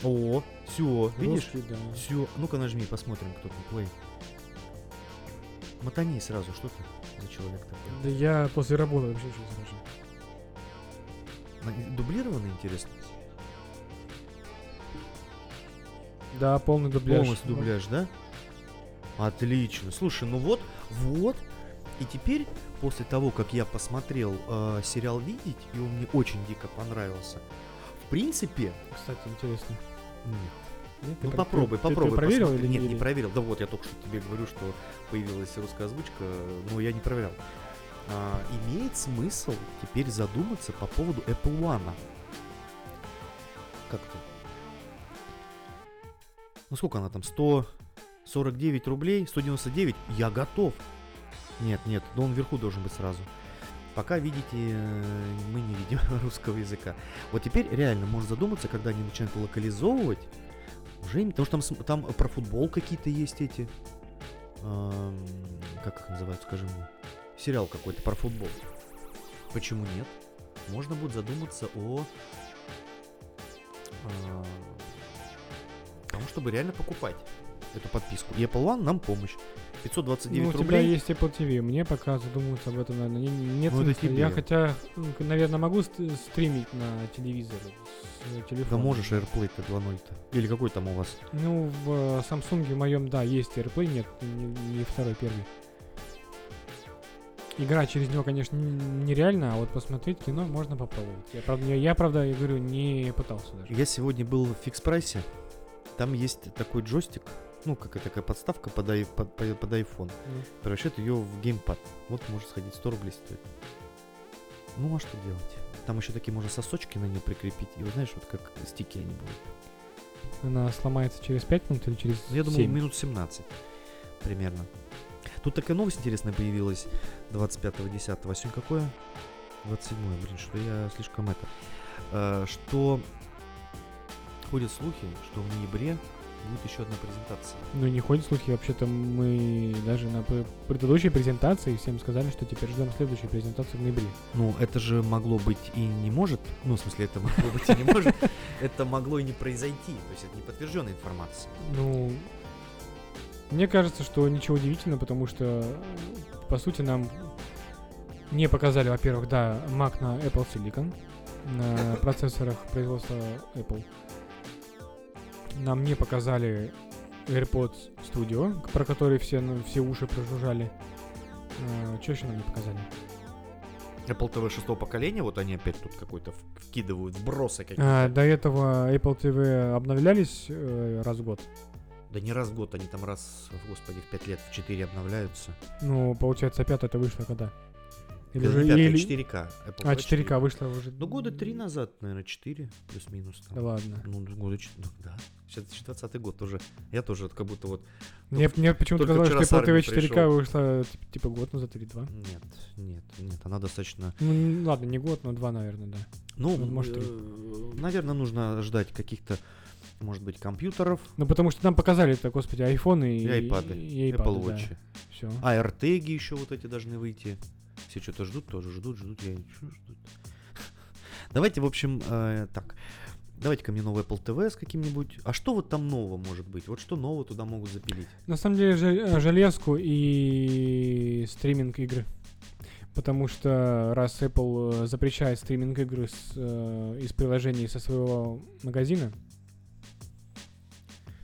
О, все, видишь? Да. Все. Ну-ка нажми, посмотрим, кто там плей. Мотани сразу, что ты за человек такой? Да я после работы вообще что-то скажу. Дублированный, интересно? Да, полный дубляж. Полностью дубляж, да? Отлично. Слушай, ну вот, вот. И теперь, после того, как я посмотрел э, сериал «Видеть», и он мне очень дико понравился, в принципе... Кстати, интересно. Нет. Нет, ну, попробуй, ты, попробуй. Ты проверил посмотри. Или нет? Нет, не проверил. Да вот, я только что тебе говорю, что появилась русская озвучка, но я не проверял. А, имеет смысл теперь задуматься по поводу Apple One. Как-то... Ну, сколько она там? сто сорок девять рублей? сто девяносто девять? Я готов. Нет, нет, но он вверху должен быть сразу. Пока, видите, мы не видим русского языка. Вот теперь реально можно задуматься, когда они начинают локализовывать, уже, потому что там, там про футбол какие-то есть эти, эм, как их называют, скажи мне, сериал какой-то про футбол. Почему нет? Можно будет задуматься о, э, потому чтобы реально покупать эту подписку. И Apple One нам помощь. пятьсот двадцать девять ну, у рублей. У тебя есть Apple ти ви. Мне пока задумываться об этом, наверное, нет ну, смысла. Я хотя, наверное, могу стримить на телевизоре с телефона. Да можешь AirPlay-то два ноль-то. Или какой там у вас? Ну, в Samsung в моем, да, есть AirPlay. Нет, не, не второй, первый. игра через него, конечно, нереально, а вот посмотреть кино можно попробовать. Я, правда, я, я, правда, я говорю, не пытался даже. Я сегодня был в фикс-прайсе, там есть такой джойстик, ну, какая такая подставка под, ай, под, под iPhone, mm. превращает ее в геймпад. Вот может сходить, сто рублей стоит. Ну, а что делать? Там еще такие можно сосочки на нее прикрепить, и вот знаешь, вот как стики они будут. Она сломается через пять минут или через семь? Я думал, минут семнадцать примерно. Тут такая новость интересная появилась двадцать пятого десятого. А сегодня какое? двадцать седьмое. Блин, что я слишком это... А, что ходят слухи, что в ноябре будет еще одна презентация. Ну не ходят слухи. Вообще-то мы даже на предыдущей презентации всем сказали, что теперь ждем следующую презентацию в ноябре. Ну это же могло быть и не может. Ну в смысле это могло быть и не может. Это могло и не произойти. То есть это не подтвержденная информация. Ну... Мне кажется, что ничего удивительного, потому что, по сути, нам не показали, во-первых, да, Mac на Apple Silicon, на процессорах производства Apple. Нам не показали AirPods Studio, про который все, все уши прожужжали. Что еще нам не показали? Apple ти ви шестого поколения, вот они опять тут какой-то вкидывают, вбросы какие-то. А, до этого Apple ти ви обновлялись э, раз в год. Да не раз в год, они там раз, господи, в пять лет, в четыре обновляются. Ну, получается, пятое это вышло когда? Или уже или... четыре ка. Apple а, четыре ка вышло уже. Ну, года три назад, наверное, четыре, плюс-минус. Там. Да ладно. Ну, года четыре, да. Сейчас двадцатый год уже. Я тоже вот, как будто вот... Мне, только, мне почему-то казалось, что Apple ти ви четыре ка вышло типа год назад или два. Нет, нет, нет, она достаточно... Ну, ладно, не год, но два, наверное, да. Ну, может, три. Наверное, нужно ждать каких-то... Может быть, компьютеров. Ну, потому что нам показали это, господи, айфоны и, и айпады, и iPad, Apple Watch. Да. А AirTag'и еще вот эти должны выйти. Все что-то ждут, тоже ждут, ждут. Я ничего ждут. Давайте, в общем, э, так. Давайте-ка мне новый Apple ти ви с каким-нибудь. А что вот там нового может быть? Вот что нового туда могут запилить? На самом деле, железку и стриминг игры. Потому что раз Apple запрещает стриминг игры с, э, из приложений со своего магазина,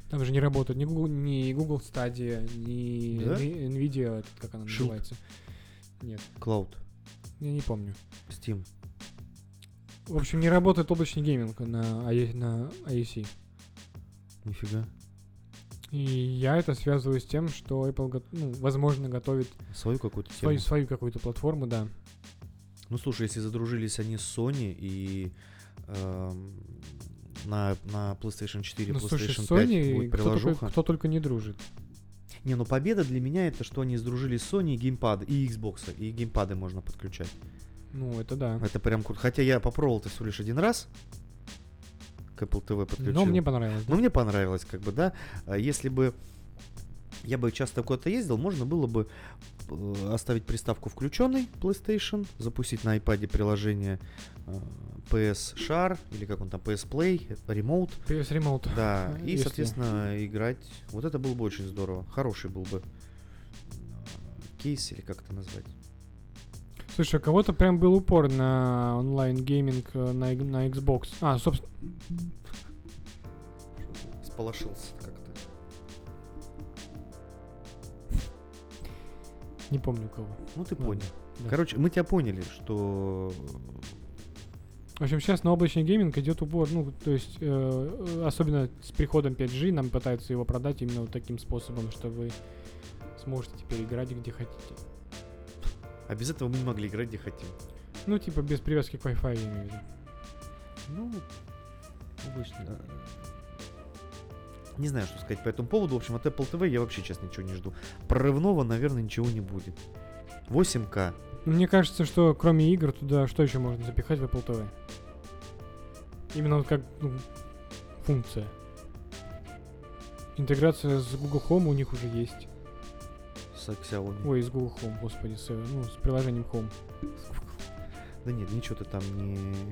там же не работают ни Google, ни Google Stadia, ни да? Nvidia, как она называется. Shield. Нет. Cloud. Я не помню. Steam. В общем, не работает облачный гейминг на, на эй и си. Нифига. И я это связываю с тем, что Apple, ну, возможно, готовит свою какую-то тему. Свою, свою какую-то платформу, да. Ну, слушай, если задружились они с Sony и... Э- На, на PlayStation четыре, ну, PlayStation слушай, пять Sony будет приложуха. Кто только, кто только не дружит. Не, ну победа для меня это, что они сдружили Sony и геймпады, и Xbox, и геймпады можно подключать. Ну, это да. Это прям круто. Хотя я попробовал это всего лишь один раз. К Apple ти ви подключил. Но мне понравилось. Да? Ну, мне понравилось, как бы, да. Если бы я бы часто куда-то ездил, можно было бы оставить приставку включенной PlayStation, запустить на iPad приложение пи эс Share, или как он там, пи эс Play, Remote. пи эс Remote. Да, и, Если. соответственно, играть. Вот это было бы очень здорово. Хороший был бы кейс, или как это назвать. Слушай, у кого-то прям был упор на онлайн-гейминг на, на Xbox. А, собственно... Сполошился как-то. Не помню кого. Ну ты Ладно. понял. Да. Короче, мы тебя поняли, что... В общем, сейчас на облачный гейминг идет упор, ну, то есть, э, особенно с приходом пять джи, нам пытаются его продать именно вот таким способом, что вы сможете теперь играть где хотите. А без этого мы не могли играть где хотим. Ну, типа, без привязки к Wi-Fi, я имею в виду. Ну, обычно, да. Не знаю, что сказать по этому поводу. В общем, от Apple ти ви я вообще сейчас ничего не жду. Прорывного, наверное, ничего не будет. восемь ка. Мне кажется, что кроме игр туда что еще можно запихать в Apple ти ви? Именно вот как, ну, функция. Интеграция с Google Home у них уже есть. С Xiaomi. Ой, с Google Home, господи, с, ну, с приложением Home. Да нет, ничего ты там не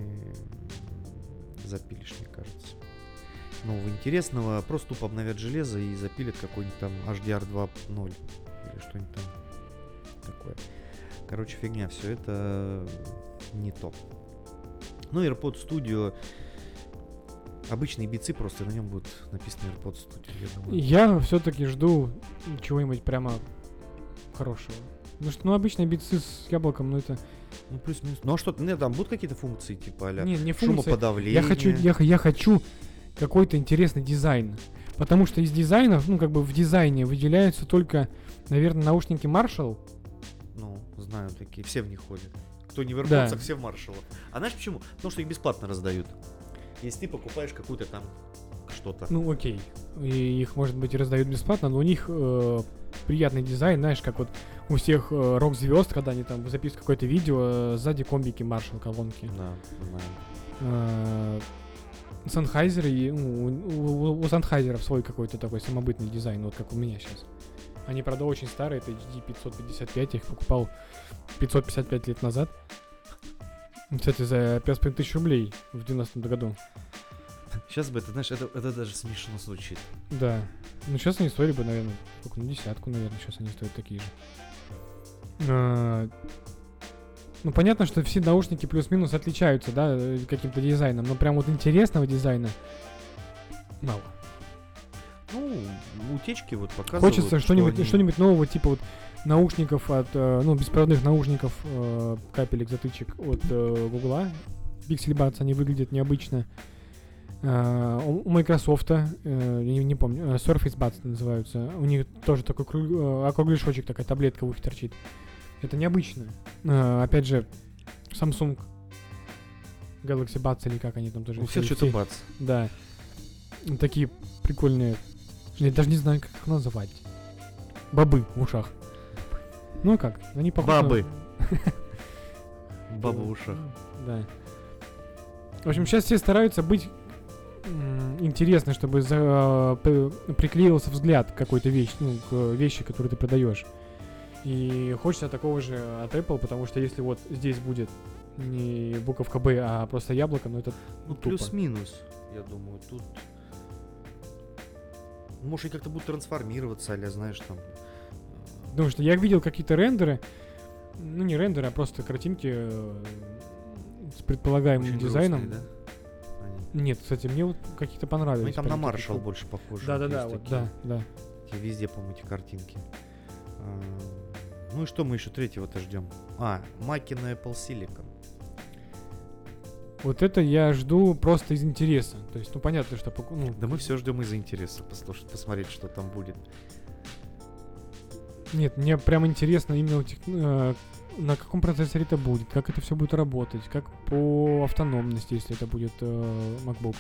запилишь, мне кажется. Нового интересного, просто тупо обновят железо и запилят какой-нибудь там эйч ди ар два ноль или что-нибудь там такое. Короче, фигня, все это не то. Ну, AirPods Studio, обычные бицы, просто на нем будет написано AirPods Studio. Я, я все-таки жду чего-нибудь прямо хорошего. Ну, что, ну обычно битсы с яблоком, ну это... Ну, плюс-минус. Ну, а что, нет, там будут какие-то функции, типа, а-ля не, не шумоподавление? Я хочу, я, я хочу какой-то интересный дизайн. Потому что из дизайнов, ну, как бы в дизайне выделяются только, наверное, наушники Marshall. Ну, знаю такие, все в них ходят. Кто не вернется, да. Все в Marshall. А знаешь почему? Потому что их бесплатно раздают. Если ты покупаешь какую-то там что-то. Ну, окей. И их, может быть, и раздают бесплатно, но у них э, приятный дизайн, знаешь, как вот у всех э, рок-звезд, когда они там записывают какое-то видео, э, сзади комбики Marshall колонки. Да, понимаю. Санхайзер, у, у, у Санхайзеров свой какой-то такой самобытный дизайн, вот как у меня сейчас. Они, правда, очень старые, это эйч ди пятьсот пятьдесят пять, я их покупал пятьсот пятьдесят пять лет назад. Кстати, за пять тысяч рублей в девяностом году. Сейчас бы, это, знаешь, это, это даже смешно звучит. Да. Ну, сейчас они стоили бы, наверное, сколько, ну, десятку, наверное, сейчас они стоят такие же. А, ну, понятно, что все наушники плюс-минус отличаются, да, каким-то дизайном, но прям вот интересного дизайна мало. Ну, утечки вот показывают. Хочется что что-нибудь, они... что-нибудь нового, типа вот наушников от, ну, беспроводных наушников, капелек, затычек от Гугла. Pixelbuds, они выглядят необычно. Uh, у Microsoft, uh, я не помню, uh, Surface Buds называются. У них тоже такой кру... uh, округляшочек, такая таблетка в ухе торчит. Это необычно. Uh, опять же, Samsung Galaxy Buds или как они там тоже. У всех что-то Buds. Да. Такие прикольные. Я даже не знаю, как их называть. Бобы в ушах. Ну как? Они похожи. Бабы. Бабы в ушах. Да. В общем, сейчас все стараются быть интересно, чтобы за, приклеился взгляд к какой-то вещи, ну, к вещи, которую ты продаешь. И хочется такого же от Apple, потому что если вот здесь будет не буковка Б, а просто яблоко, ну это ну, тупо. Плюс-минус, я думаю, тут может и как-то будут трансформироваться, а-ля, знаешь, там. Потому что я видел какие-то рендеры, ну не рендеры, а просто картинки с предполагаемым очень дизайном. Грустные, да? Нет, кстати, мне вот какие-то понравились. Они там на Marshall такие... больше похожи. Да-да-да, вот, да, да. Везде, по-моему, эти картинки. Ну и что мы еще третьего-то ждем? А, маки на Apple Silicon. Вот это я жду просто из интереса. То есть, ну понятно, что... Ну, да мы все ждем из интереса, послушать, посмотреть, что там будет. Нет, мне прям интересно именно тех... на каком процессоре это будет, как это все будет работать, как по автономности, если это будет э, MacBook,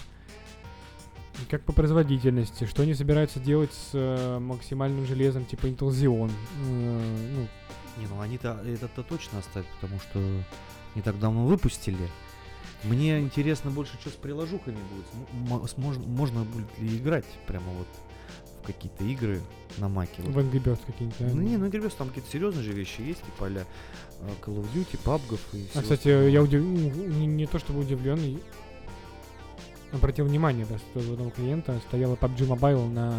как по производительности, что они собираются делать с э, максимальным железом типа Intel Xeon. Э, ну. Не, ну они-то это-то точно оставят, потому что не так давно выпустили. Мне интересно больше, что с приложухами будет. С, можно, можно будет ли играть прямо вот в какие-то игры на маке. В Angry Birds какие-нибудь, да? Ну не, ну Angry Birds там какие-то серьезные же вещи есть, типа а-ля Call of Duty, пабгов и все. А, кстати, такого. Я удивлен, не, не то чтобы удивлен, обратил внимание, да, что у одного клиента стояла пабг Mobile на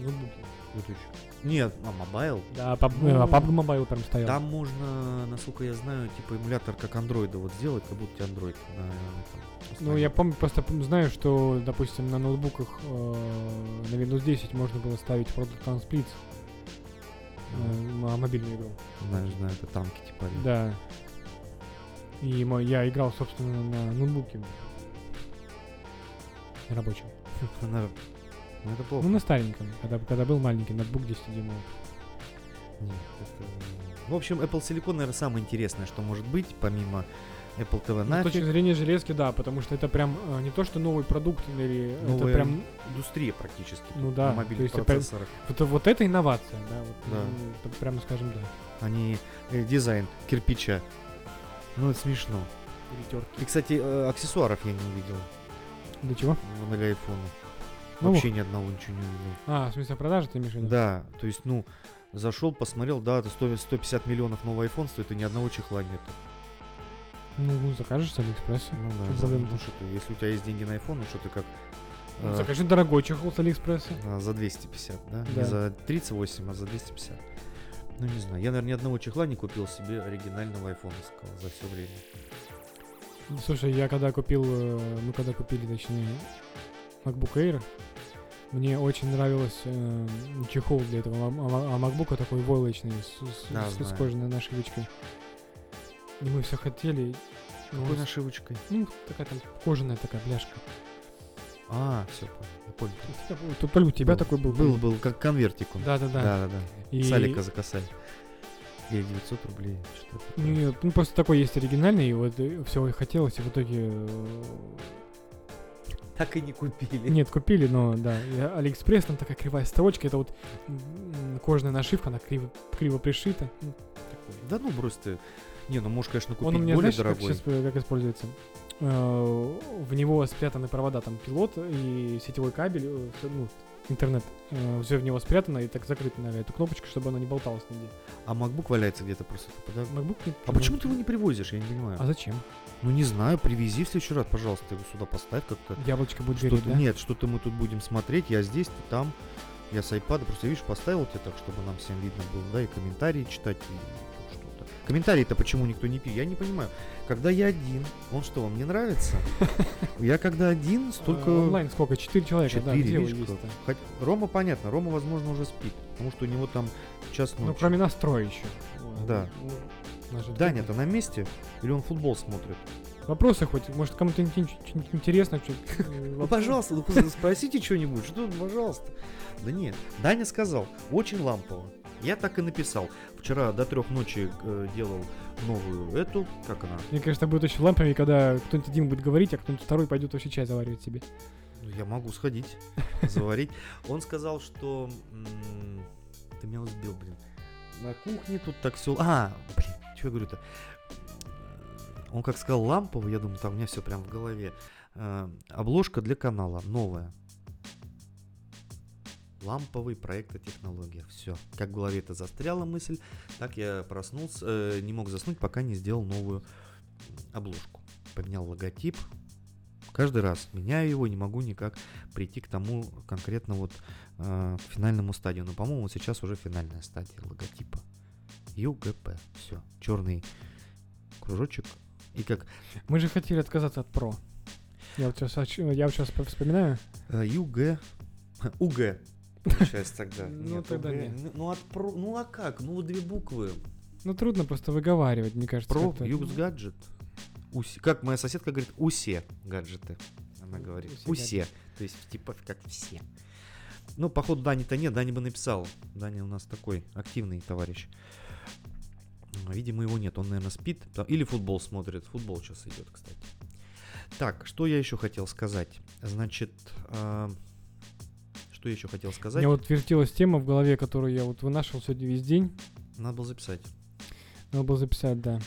ноутбуке. Вот еще. Нет, а Mobile? Да, пабг, ну, а пабг Mobile прям стоял. Там можно, насколько я знаю, типа эмулятор как андроида вот сделать, как будто андроид. Ну, я помню, просто знаю, что, допустим, на ноутбуках э, на Windows десять можно было ставить Product Hunt Splits, э, мобильную игру. Знаешь, знаю, это танки типа. Да. И я играл, собственно, на ноутбуке. На рабочем. Ну, это плохо. Ну, на стареньком, когда, когда был маленький ноутбук десятидюймовый. Нет, это... В общем, Apple Silicon, наверное, самое интересное, что может быть, помимо Apple ти ви. Ну, с точки зрения железки, да, потому что это прям э, не то, что новый продукт, или новая это прям... индустрия практически. Ну да, на мобильных то есть процессорах. Это, вот, вот это инновация, да, вот, да. Ну, прямо скажем, да. Они э, дизайн кирпича, ну, это смешно. Перетерки. И, кстати, э, аксессуаров я не увидел. Для чего? Для айфона. Ну, вообще ни одного ничего не увидел. А, в смысле продажи ты, Миша? Да, то есть, ну, зашел, посмотрел, да, это сто пятьдесят миллионов новый iPhone стоит, и ни одного чехла нету. Ну, ну закажешь с Алиэкспресса. Ну, да, да, ну, что ты, если у тебя есть деньги на iPhone, ну, что ты как... Ну, а, закажи дорогой чехол с Алиэкспресса. А, за двести пятьдесят, да? Да? Не за тридцать восемь, а за двести пятьдесят. Ну, не знаю, я, наверное, ни одного чехла не купил себе оригинального айфоновского за все время. Слушай, я когда купил, ну, когда купили, точнее... MacBook Air, Мне очень нравилось э, чехол для этого, а, а MacBook такой войлочный, с, да, с, с кожаной нашивочкой. И мы все хотели... Какой нашивочкой? Ну, такая там кожаная такая бляшка. А, все, я понял. То, то ли у тебя был, такой был? Был, был, как конвертик он. Да-да-да. Да-да-да. И... Салика закасай. Или девятьсот рублей, что-то. Нет, ну просто такой есть оригинальный, и вот всего и хотелось, и в итоге... Так и не купили. Нет, купили, но, да. Алиэкспресс, там такая кривая строчка, это вот кожаная нашивка, она криво, криво пришита. Да ну, просто... Не, ну можешь, конечно, купить он у меня, более, знаешь, дорогой. Он, сейчас как используется? В него спрятаны провода, там, пилот и сетевой кабель, ну, интернет. Все в него спрятано и так закрыто, наверное, эту кнопочку, чтобы она не болталась нигде. А MacBook валяется где-то просто? Да? MacBook нет. А почему ты его не привозишь, я не понимаю. А зачем? Ну, не знаю, привези в следующий раз, пожалуйста, его сюда поставь как-то. Яблочко будет гореть, да? Нет, что-то мы тут будем смотреть, я здесь, ты там, я с iPad, просто, видишь, поставил тебе так, чтобы нам всем видно было, да, и комментарии читать, и... Комментарии-то почему никто не пишет? Я не понимаю. Когда я один, он что, вам не нравится? Я когда один, столько... Онлайн сколько? Четыре человека, да, где вы есть? Рома, понятно, Рома, возможно, уже спит, потому что у него там час ночи. Ну, кроме нас трое еще. Да. Даня-то на месте? Или он футбол смотрит? Вопросы хоть? Может, кому-то интересно? Пожалуйста, спросите что-нибудь. Что, пожалуйста. Да нет. Даня сказал, очень лампово. Я так и написал. Вчера до трех ночи э, делал новую эту, как она? Мне, конечно, будет очень ламповый, когда кто-нибудь один будет говорить, а кто-нибудь второй пойдет вообще чай заваривать себе. Я могу сходить, заварить. Он сказал, что... Ты меня сбил, блин. На кухне тут так все... А, блин, что я говорю-то? Он как сказал ламповый, я думаю, там у меня все прям в голове. Обложка для канала новая. Ламповый проект о технологиях. Все. Как в голове это застряла мысль, так я проснулся, э, не мог заснуть, пока не сделал новую обложку. Поменял логотип. Каждый раз меняю его, не могу никак прийти к тому конкретно вот э, к финальному стадию. Но, по-моему, вот сейчас уже финальная стадия логотипа. ю джи пи. Все. Черный кружочек. И как... Мы же хотели отказаться от Pro. Я вот сейчас, я вот сейчас вспоминаю. ю джи. УГ. Получается тогда. Ну нет, тогда нет. Ну, от про... ну а как? Ну две буквы. Ну трудно просто выговаривать, мне кажется. Про Юкс гаджет. Уси. Как моя соседка говорит, усе гаджеты. Она говорит. Усе. Усе. То есть типа как все. Ну походу Дани-то нет, Дани бы написал. Даня у нас такой активный товарищ. Видимо его нет, он наверное спит или футбол смотрит. Футбол сейчас идет, кстати. Так, что я еще хотел сказать? Значит. Что я еще хотел сказать? У меня вот вертелась тема в голове, которую я вот вынашивал сегодня весь день. Надо было записать. Надо было записать, да.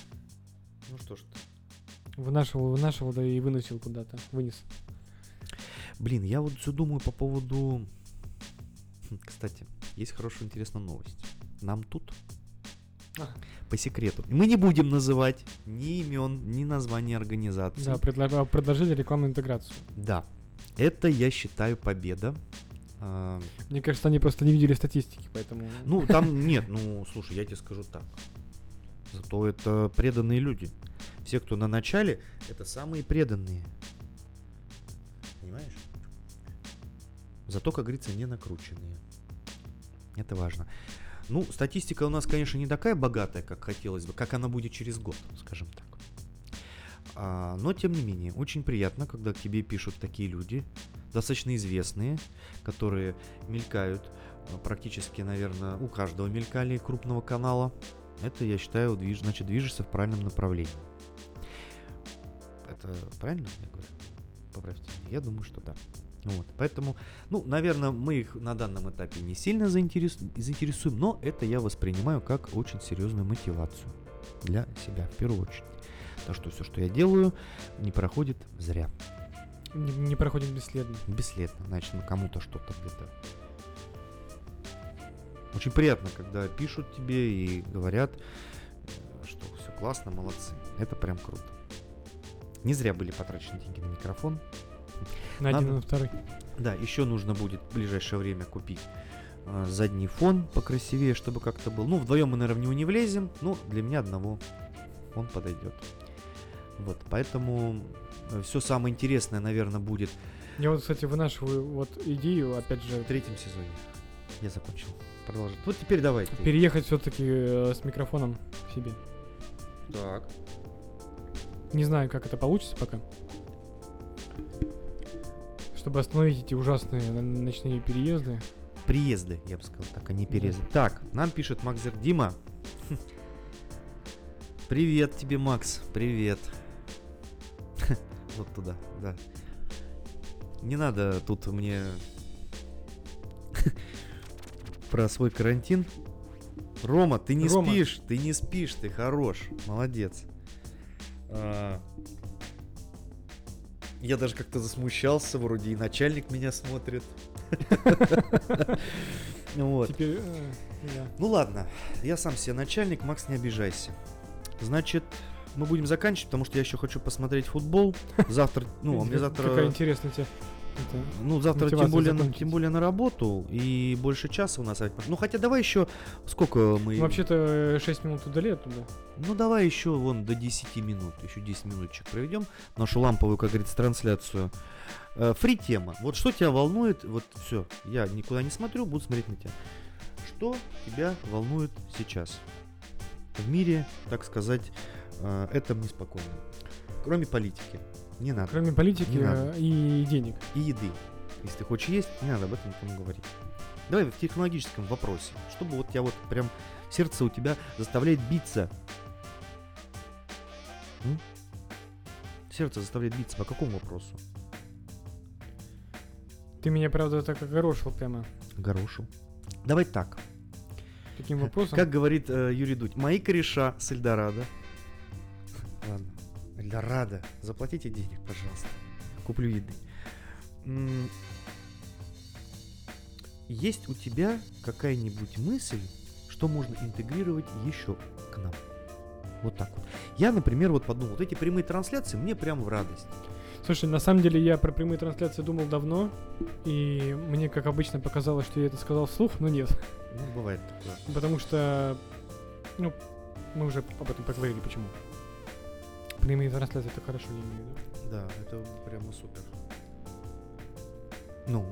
Ну что ж ты. Вынашивал, вынашивал, да и выносил куда-то. Вынес. Блин, я вот все думаю по поводу... Кстати, есть хорошая интересная новость. Нам тут, а. по секрету, мы не будем называть ни имен, ни названия организации. Да, предложили, предложили рекламную интеграцию. Да. Это, я считаю, победа. Мне кажется, они просто не видели статистики, поэтому... Ну, там нет, ну, слушай, я тебе скажу так. Зато это преданные люди. Все, кто на начале, это самые преданные. Понимаешь? Зато, как говорится, не накрученные. Это важно. Ну, статистика у нас, конечно, не такая богатая, как хотелось бы, как она будет через год, скажем так. А, но, тем не менее, очень приятно, когда к тебе пишут такие люди, достаточно известные, которые мелькают практически, наверное, у каждого мелькали крупного канала. Это, я считаю, движ... значит, движешься в правильном направлении. Это правильно я говорю? Поправьте меня. Я думаю, что да. Вот. Поэтому, ну, наверное, мы их на данном этапе не сильно заинтерес... заинтересуем, но это я воспринимаю как очень серьезную мотивацию для себя, в первую очередь. Так что все, что я делаю, не проходит зря. Не, не проходит бесследно. Бесследно, значит, на кому-то что-то где-то. Очень приятно, когда пишут тебе и говорят, что все классно, молодцы. Это прям круто. Не зря были потрачены деньги на микрофон. На Надо... один и на второй. Да, еще нужно будет в ближайшее время купить э, задний фон покрасивее, чтобы как-то был. Ну, вдвоем мы, наверное, в него не влезем, но для меня одного он подойдет. Вот, поэтому... Все самое интересное, наверное, будет Я вот, кстати, вынашиваю вот идею, опять же... В третьем сезоне. Я закончил. Продолжим. Вот теперь давай. Ты. Переехать все-таки э, с микрофоном в себе. Так. Не знаю, как это получится пока. Чтобы остановить эти ужасные ночные переезды. Приезды, я бы сказал так, а не переезды. Mm-hmm. Так, нам пишет Макзер Дима. Привет тебе, Макс. Привет. Вот туда, да. Не надо тут мне про свой карантин. Рома, ты не Рома. спишь, ты не спишь, ты хорош, молодец. А... Я даже как-то засмущался, вроде и начальник меня смотрит. Вот. Ну ладно, я сам себе начальник, Макс, не обижайся. Значит, мы будем заканчивать, потому что я еще хочу посмотреть футбол. Завтра, ну, а мне завтра... Какая интересная тема. Ну, завтра тем более, на, тем более на работу, и больше часа у нас. Ну, хотя давай еще, сколько мы... Вообще-то шесть минут удали оттуда. Ну, давай еще, вон, до десять минут, еще десять минуточек проведем нашу ламповую, как говорится, трансляцию. Фри тема. Вот что тебя волнует, вот все, я никуда не смотрю, буду смотреть на тебя. Что тебя волнует сейчас? В мире, так сказать, это неспокойно. Кроме политики. Не надо. Кроме политики не надо. И денег. И еды. Если ты хочешь есть, не надо об этом никому говорить. Давай в технологическом вопросе. Чтобы вот тебя вот прям сердце у тебя заставляет биться. М? Сердце заставляет биться. По какому вопросу? Ты меня, правда, так огорошил прямо. Огорошил. Давай так. Таким вопросом? Как говорит э, Юрий Дудь. Мои кореша с Эльдорадо. Ладно. Эльдорадо, заплатите денег, пожалуйста. Куплю еды. Есть у тебя какая-нибудь мысль, что можно интегрировать еще к нам? Вот так вот. Я, например, вот подумал, вот эти прямые трансляции мне прям в радость. Слушай, на самом деле я про прямые трансляции думал давно, и мне, как обычно, показалось, что я это сказал вслух, но нет. Ну, бывает такое. Потому что, ну, мы уже об этом поговорили, почему. Прямые трансляции, это хорошо, я имею в виду. Да, это прямо супер. Ну,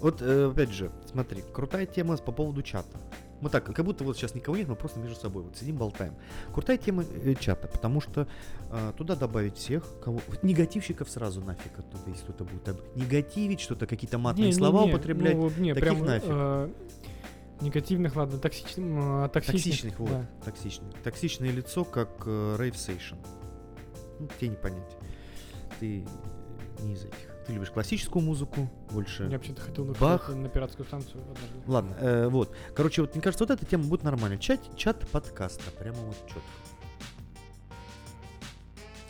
вот опять же, смотри, крутая тема по поводу чата. Мы так, как будто вот сейчас никого нет, мы просто между собой вот сидим, болтаем. Крутая тема чата, потому что э, туда добавить всех, кого... Вот негативщиков сразу нафиг оттуда, если кто-то будет там негативить, что-то, какие-то матные не, слова не, не, употреблять, ну, не, таких прям, нафич. Э, негативных, ладно, токсич... токсичных. Токсичных, вот, да. токсичных. Токсичное лицо, как э, Rave Station. Ну, тебе не понять. Ты не из этих. Ты любишь классическую музыку больше. Я вообще-то хотел на, на пиратскую станцию. Однажды. Ладно, э, вот. Короче, вот мне кажется, вот эта тема будет нормальная. Чат, чат подкаста. Прямо вот четко.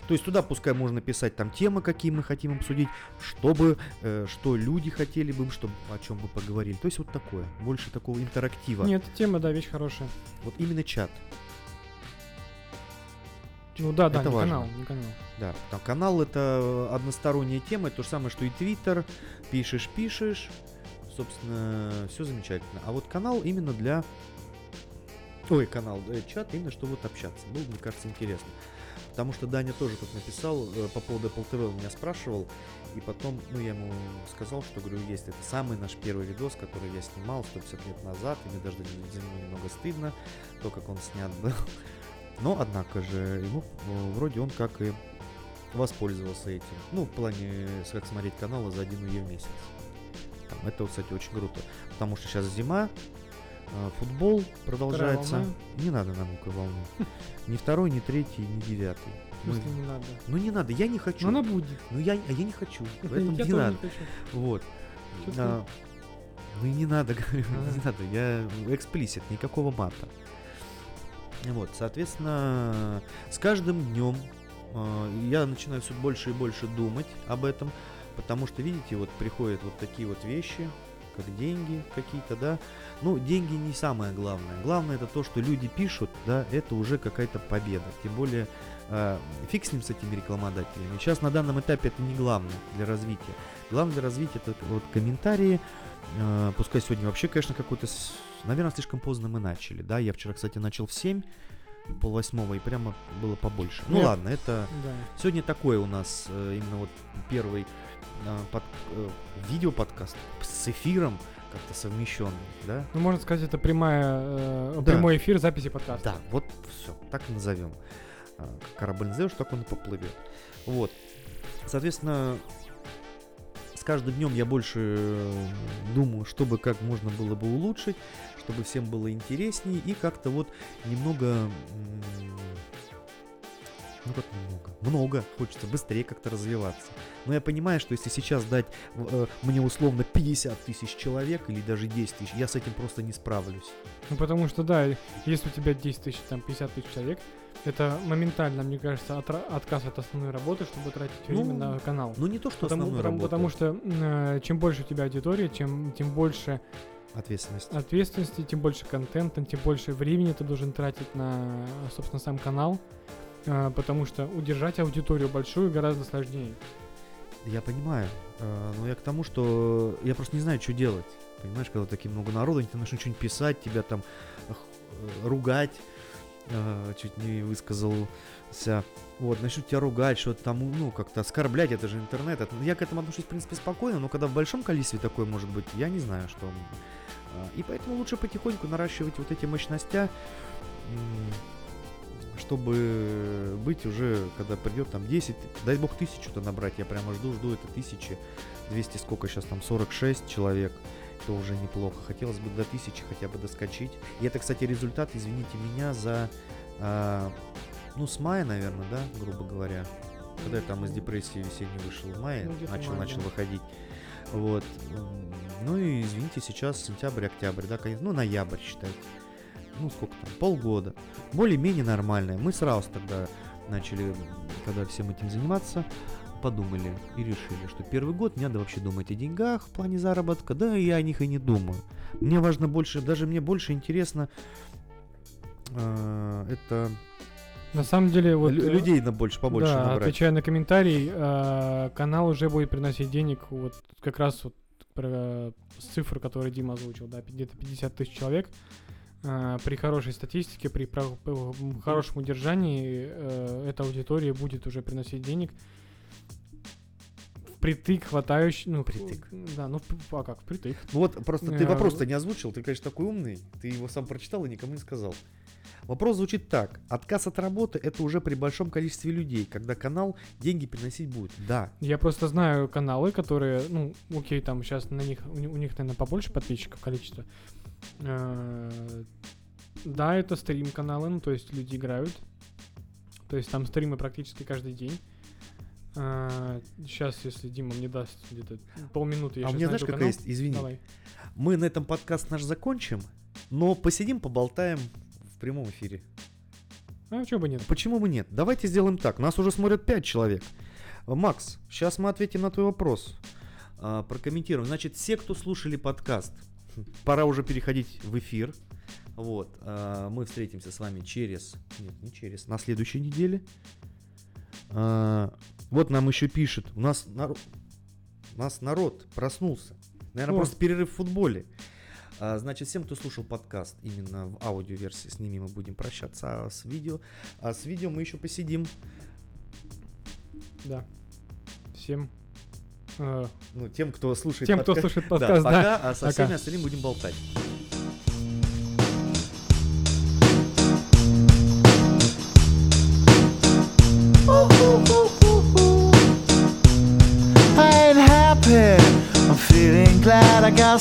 То есть туда пускай можно писать там темы, какие мы хотим обсудить, чтобы, э, что люди хотели бы, чтобы о чем мы поговорили. То есть вот такое. Больше такого интерактива. Нет, тема, да, вещь хорошая. Вот именно чат. Ну да, это да, не канал, не канал. Да, там канал — это односторонняя тема, это то же самое, что и Twitter, пишешь-пишешь, собственно, все замечательно. А вот канал именно для... Ой, канал, э, чат, именно что вот общаться, было, мне кажется, интересно. Потому что Даня тоже тут написал, э, по поводу Apple ти ви, он меня спрашивал, и потом, ну, я ему сказал, что, говорю, есть это самый наш первый видос, который я снимал сто пятьдесят лет назад, и мне даже за него немного стыдно, то, как он снят был. Но, однако же, ему, ну, вроде он как и воспользовался этим. Ну, в плане, как смотреть каналы за один ее в месяц. Там, это, кстати, очень круто. Потому что сейчас зима, э, футбол продолжается. Не надо нам никакой волны. Ни второй, ни третий, ни девятый. В смысле, не надо? Ну, не надо, я не хочу. Но она будет. Ну, я, а я не хочу, поэтому не надо. Вот. Ну, и не надо, говорю, не надо. Я эксплисит, никакого мата. Вот, соответственно, с каждым днем э, я начинаю все больше и больше думать об этом, потому что, видите, вот приходят вот такие вот вещи, как деньги какие-то, да. Ну, деньги не самое главное. Главное это то, что люди пишут, да, это уже какая-то победа. Тем более, э, фиг с ним, с этими рекламодателями. Сейчас на данном этапе это не главное для развития. Главное для развития это вот комментарии. Э, пускай сегодня вообще, конечно, какой-то... Наверное, слишком поздно мы начали, да, я вчера, кстати, начал в семь, полвосьмого, и прямо было побольше. Ну Нет. ладно, это да. сегодня такой у нас э, именно вот первый э, под, э, видеоподкаст с эфиром как-то совмещенный, да? Ну, можно сказать, это прямая, э, да. прямой эфир записи подкаста. Да, вот все, так и назовем. Как корабль назовешь, так он и поплывет. Вот. Соответственно, с каждым днем я больше думаю, чтобы как можно было бы улучшить, чтобы всем было интереснее и как-то вот немного, ну как немного, много, хочется быстрее как-то развиваться. Но я понимаю, что если сейчас дать э, мне условно пятьдесят тысяч человек или даже десять тысяч, я с этим просто не справлюсь. Ну потому что да, если у тебя десять тысяч, там пятьдесят тысяч человек, это моментально, мне кажется, от, отказ от основной работы, чтобы тратить ну, время на канал. Ну не то, что потому, основную потому, работу. Потому что э, чем больше у тебя аудитория, чем, тем больше... Ответственность. Ответственности, тем больше контента, тем больше времени ты должен тратить на, собственно, сам канал, э, потому что удержать аудиторию большую гораздо сложнее. Я понимаю, э, но я к тому, что я просто не знаю, что делать. Понимаешь, когда такие много народу, они там начнут что-нибудь писать, тебя там э, ругать, э, чуть не высказался, вот, начнут тебя ругать, что-то там, ну, как-то оскорблять, это же интернет. Это, я к этому отношусь, в принципе, спокойно, но когда в большом количестве такое может быть, я не знаю, что... И поэтому лучше потихоньку наращивать вот эти мощности, чтобы быть уже, когда придет там десять, дай бог тысячу-то набрать, я прямо жду-жду, это тысячи, двести, сколько сейчас там, сорок шесть человек, это уже неплохо, хотелось бы до тысячи хотя бы доскочить. И это, кстати, результат, извините меня, за, а, ну, с мая, наверное, да, грубо говоря, когда я там из депрессии весенней вышел, в мае, ну, начал, мая, начал да. выходить. Вот, ну и извините, сейчас сентябрь, октябрь, да, конец, ну ноябрь, считайте, ну сколько там, полгода, более-менее нормальное. Мы сразу тогда начали, когда всем этим заниматься, подумали и решили, что первый год не надо вообще думать о деньгах в плане заработка, да, я о них и не думаю. Мне важно больше, даже мне больше интересно, э, это... На самом деле, вот... Лю- людей на больше, побольше да, набрать. Отвечая на комментарий, э- канал уже будет приносить денег, вот как раз вот про цифры, которые Дима озвучил, да, где-то пятьдесят тысяч человек. Э- при хорошей статистике, при про- хорошем удержании э- эта аудитория будет уже приносить денег. Впритык хватающий... Ну, впритык. Да, ну, а как, впритык. Ну вот, просто ты вопрос-то не озвучил, ты, конечно, такой умный, ты его сам прочитал и никому не сказал. Вопрос звучит так. Отказ от работы — это уже при большом количестве людей, когда канал деньги приносить будет. Да. Я просто знаю каналы, которые, ну, окей, там сейчас на них, у них, наверное, побольше подписчиков количество. Да, это стрим-каналы, ну, то есть люди играют. То есть там стримы практически каждый день. Сейчас, если Дима мне даст где-то полминуты, я сейчас найду канал. А мне, знаешь, как есть, извини. Давай. Мы на этом подкаст наш закончим, но посидим, поболтаем... В прямом эфире. А почему бы нет? Почему бы нет? Давайте сделаем так. Нас уже смотрят пять человек. Макс, сейчас мы ответим на твой вопрос. А, прокомментируем. Значит, все, кто слушали подкаст, пора уже переходить в эфир. Вот. А, мы встретимся с вами через... Нет, не через. На следующей неделе. А, вот нам еще пишет. У нас, нар... У нас народ проснулся. Наверное, О. просто перерыв в футболе. Значит, всем, кто слушал подкаст именно в аудиоверсии, с ними мы будем прощаться, а с видео, а с видео мы еще посидим. Да. Всем. Э, ну, тем, кто слушает тем, подкаст. Тем, кто слушает подкаст, да. да. Пока, а со всеми остальными будем болтать. I'm happy. I'm feeling glad I got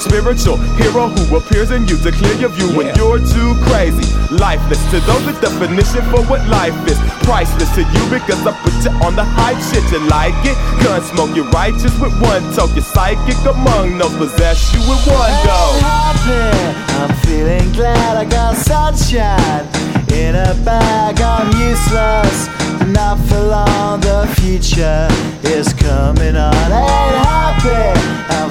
spiritual hero who appears in you to clear your view yeah. when you're too crazy. Lifeless to those, the definition for what life is. Priceless to you because I put you on the hype shit. You like it? Gun smoke, you're righteous with one toke. You're psychic among those, possess you with one go. Hey, happy. I'm feeling glad I got sunshine in a bag. I'm useless, not for long. The future is coming on. Hey, happy. I'm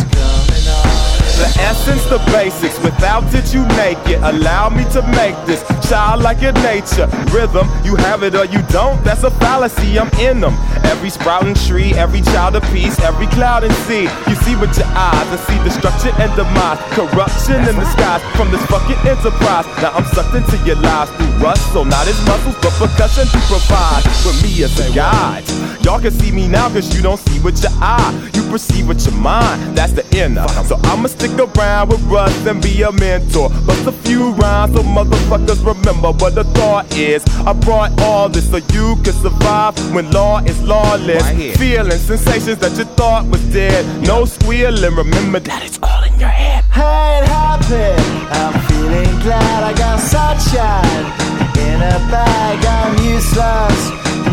coming on. The essence, the basics, without it you make it. Allow me to make this child like your nature. Rhythm, you have it or you don't, that's a fallacy, I'm in them. Every sprouting tree, every child of peace, every cloud and sea. You see with your eyes, I see destruction and demise. Corruption in disguise from this fucking enterprise. Now I'm sucked into your lies through rust, so not as muscles, but percussion to provide for me as a guide. Y'all can see me now cause you don't see with your eye. You perceive with your mind, that's the inner. So I'ma stick around with Russ and be a mentor. Bust a few rhymes so motherfuckers remember what the thought is. I brought all this so you can survive when law is law. Right. Feeling sensations that you thought was dead. No squealing, remember that it's all in your head. Hey, it happened. I'm feeling glad I got sunshine in a bag. I'm useless,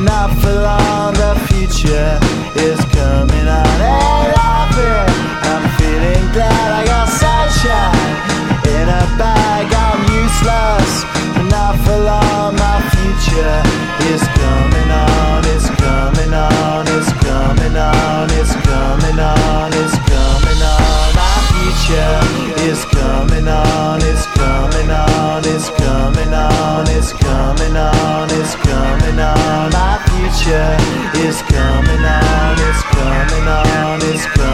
not for long. The future is coming on. Hey, it happened. I'm feeling glad I got sunshine in a bag. I'm useless, not for long. My future is coming on. It's coming on, it's coming on, it's coming on, it's coming on. My future is coming on, it's coming on, it's coming on, it's coming on, it's coming on. My future is coming on, it's coming on, it's coming on.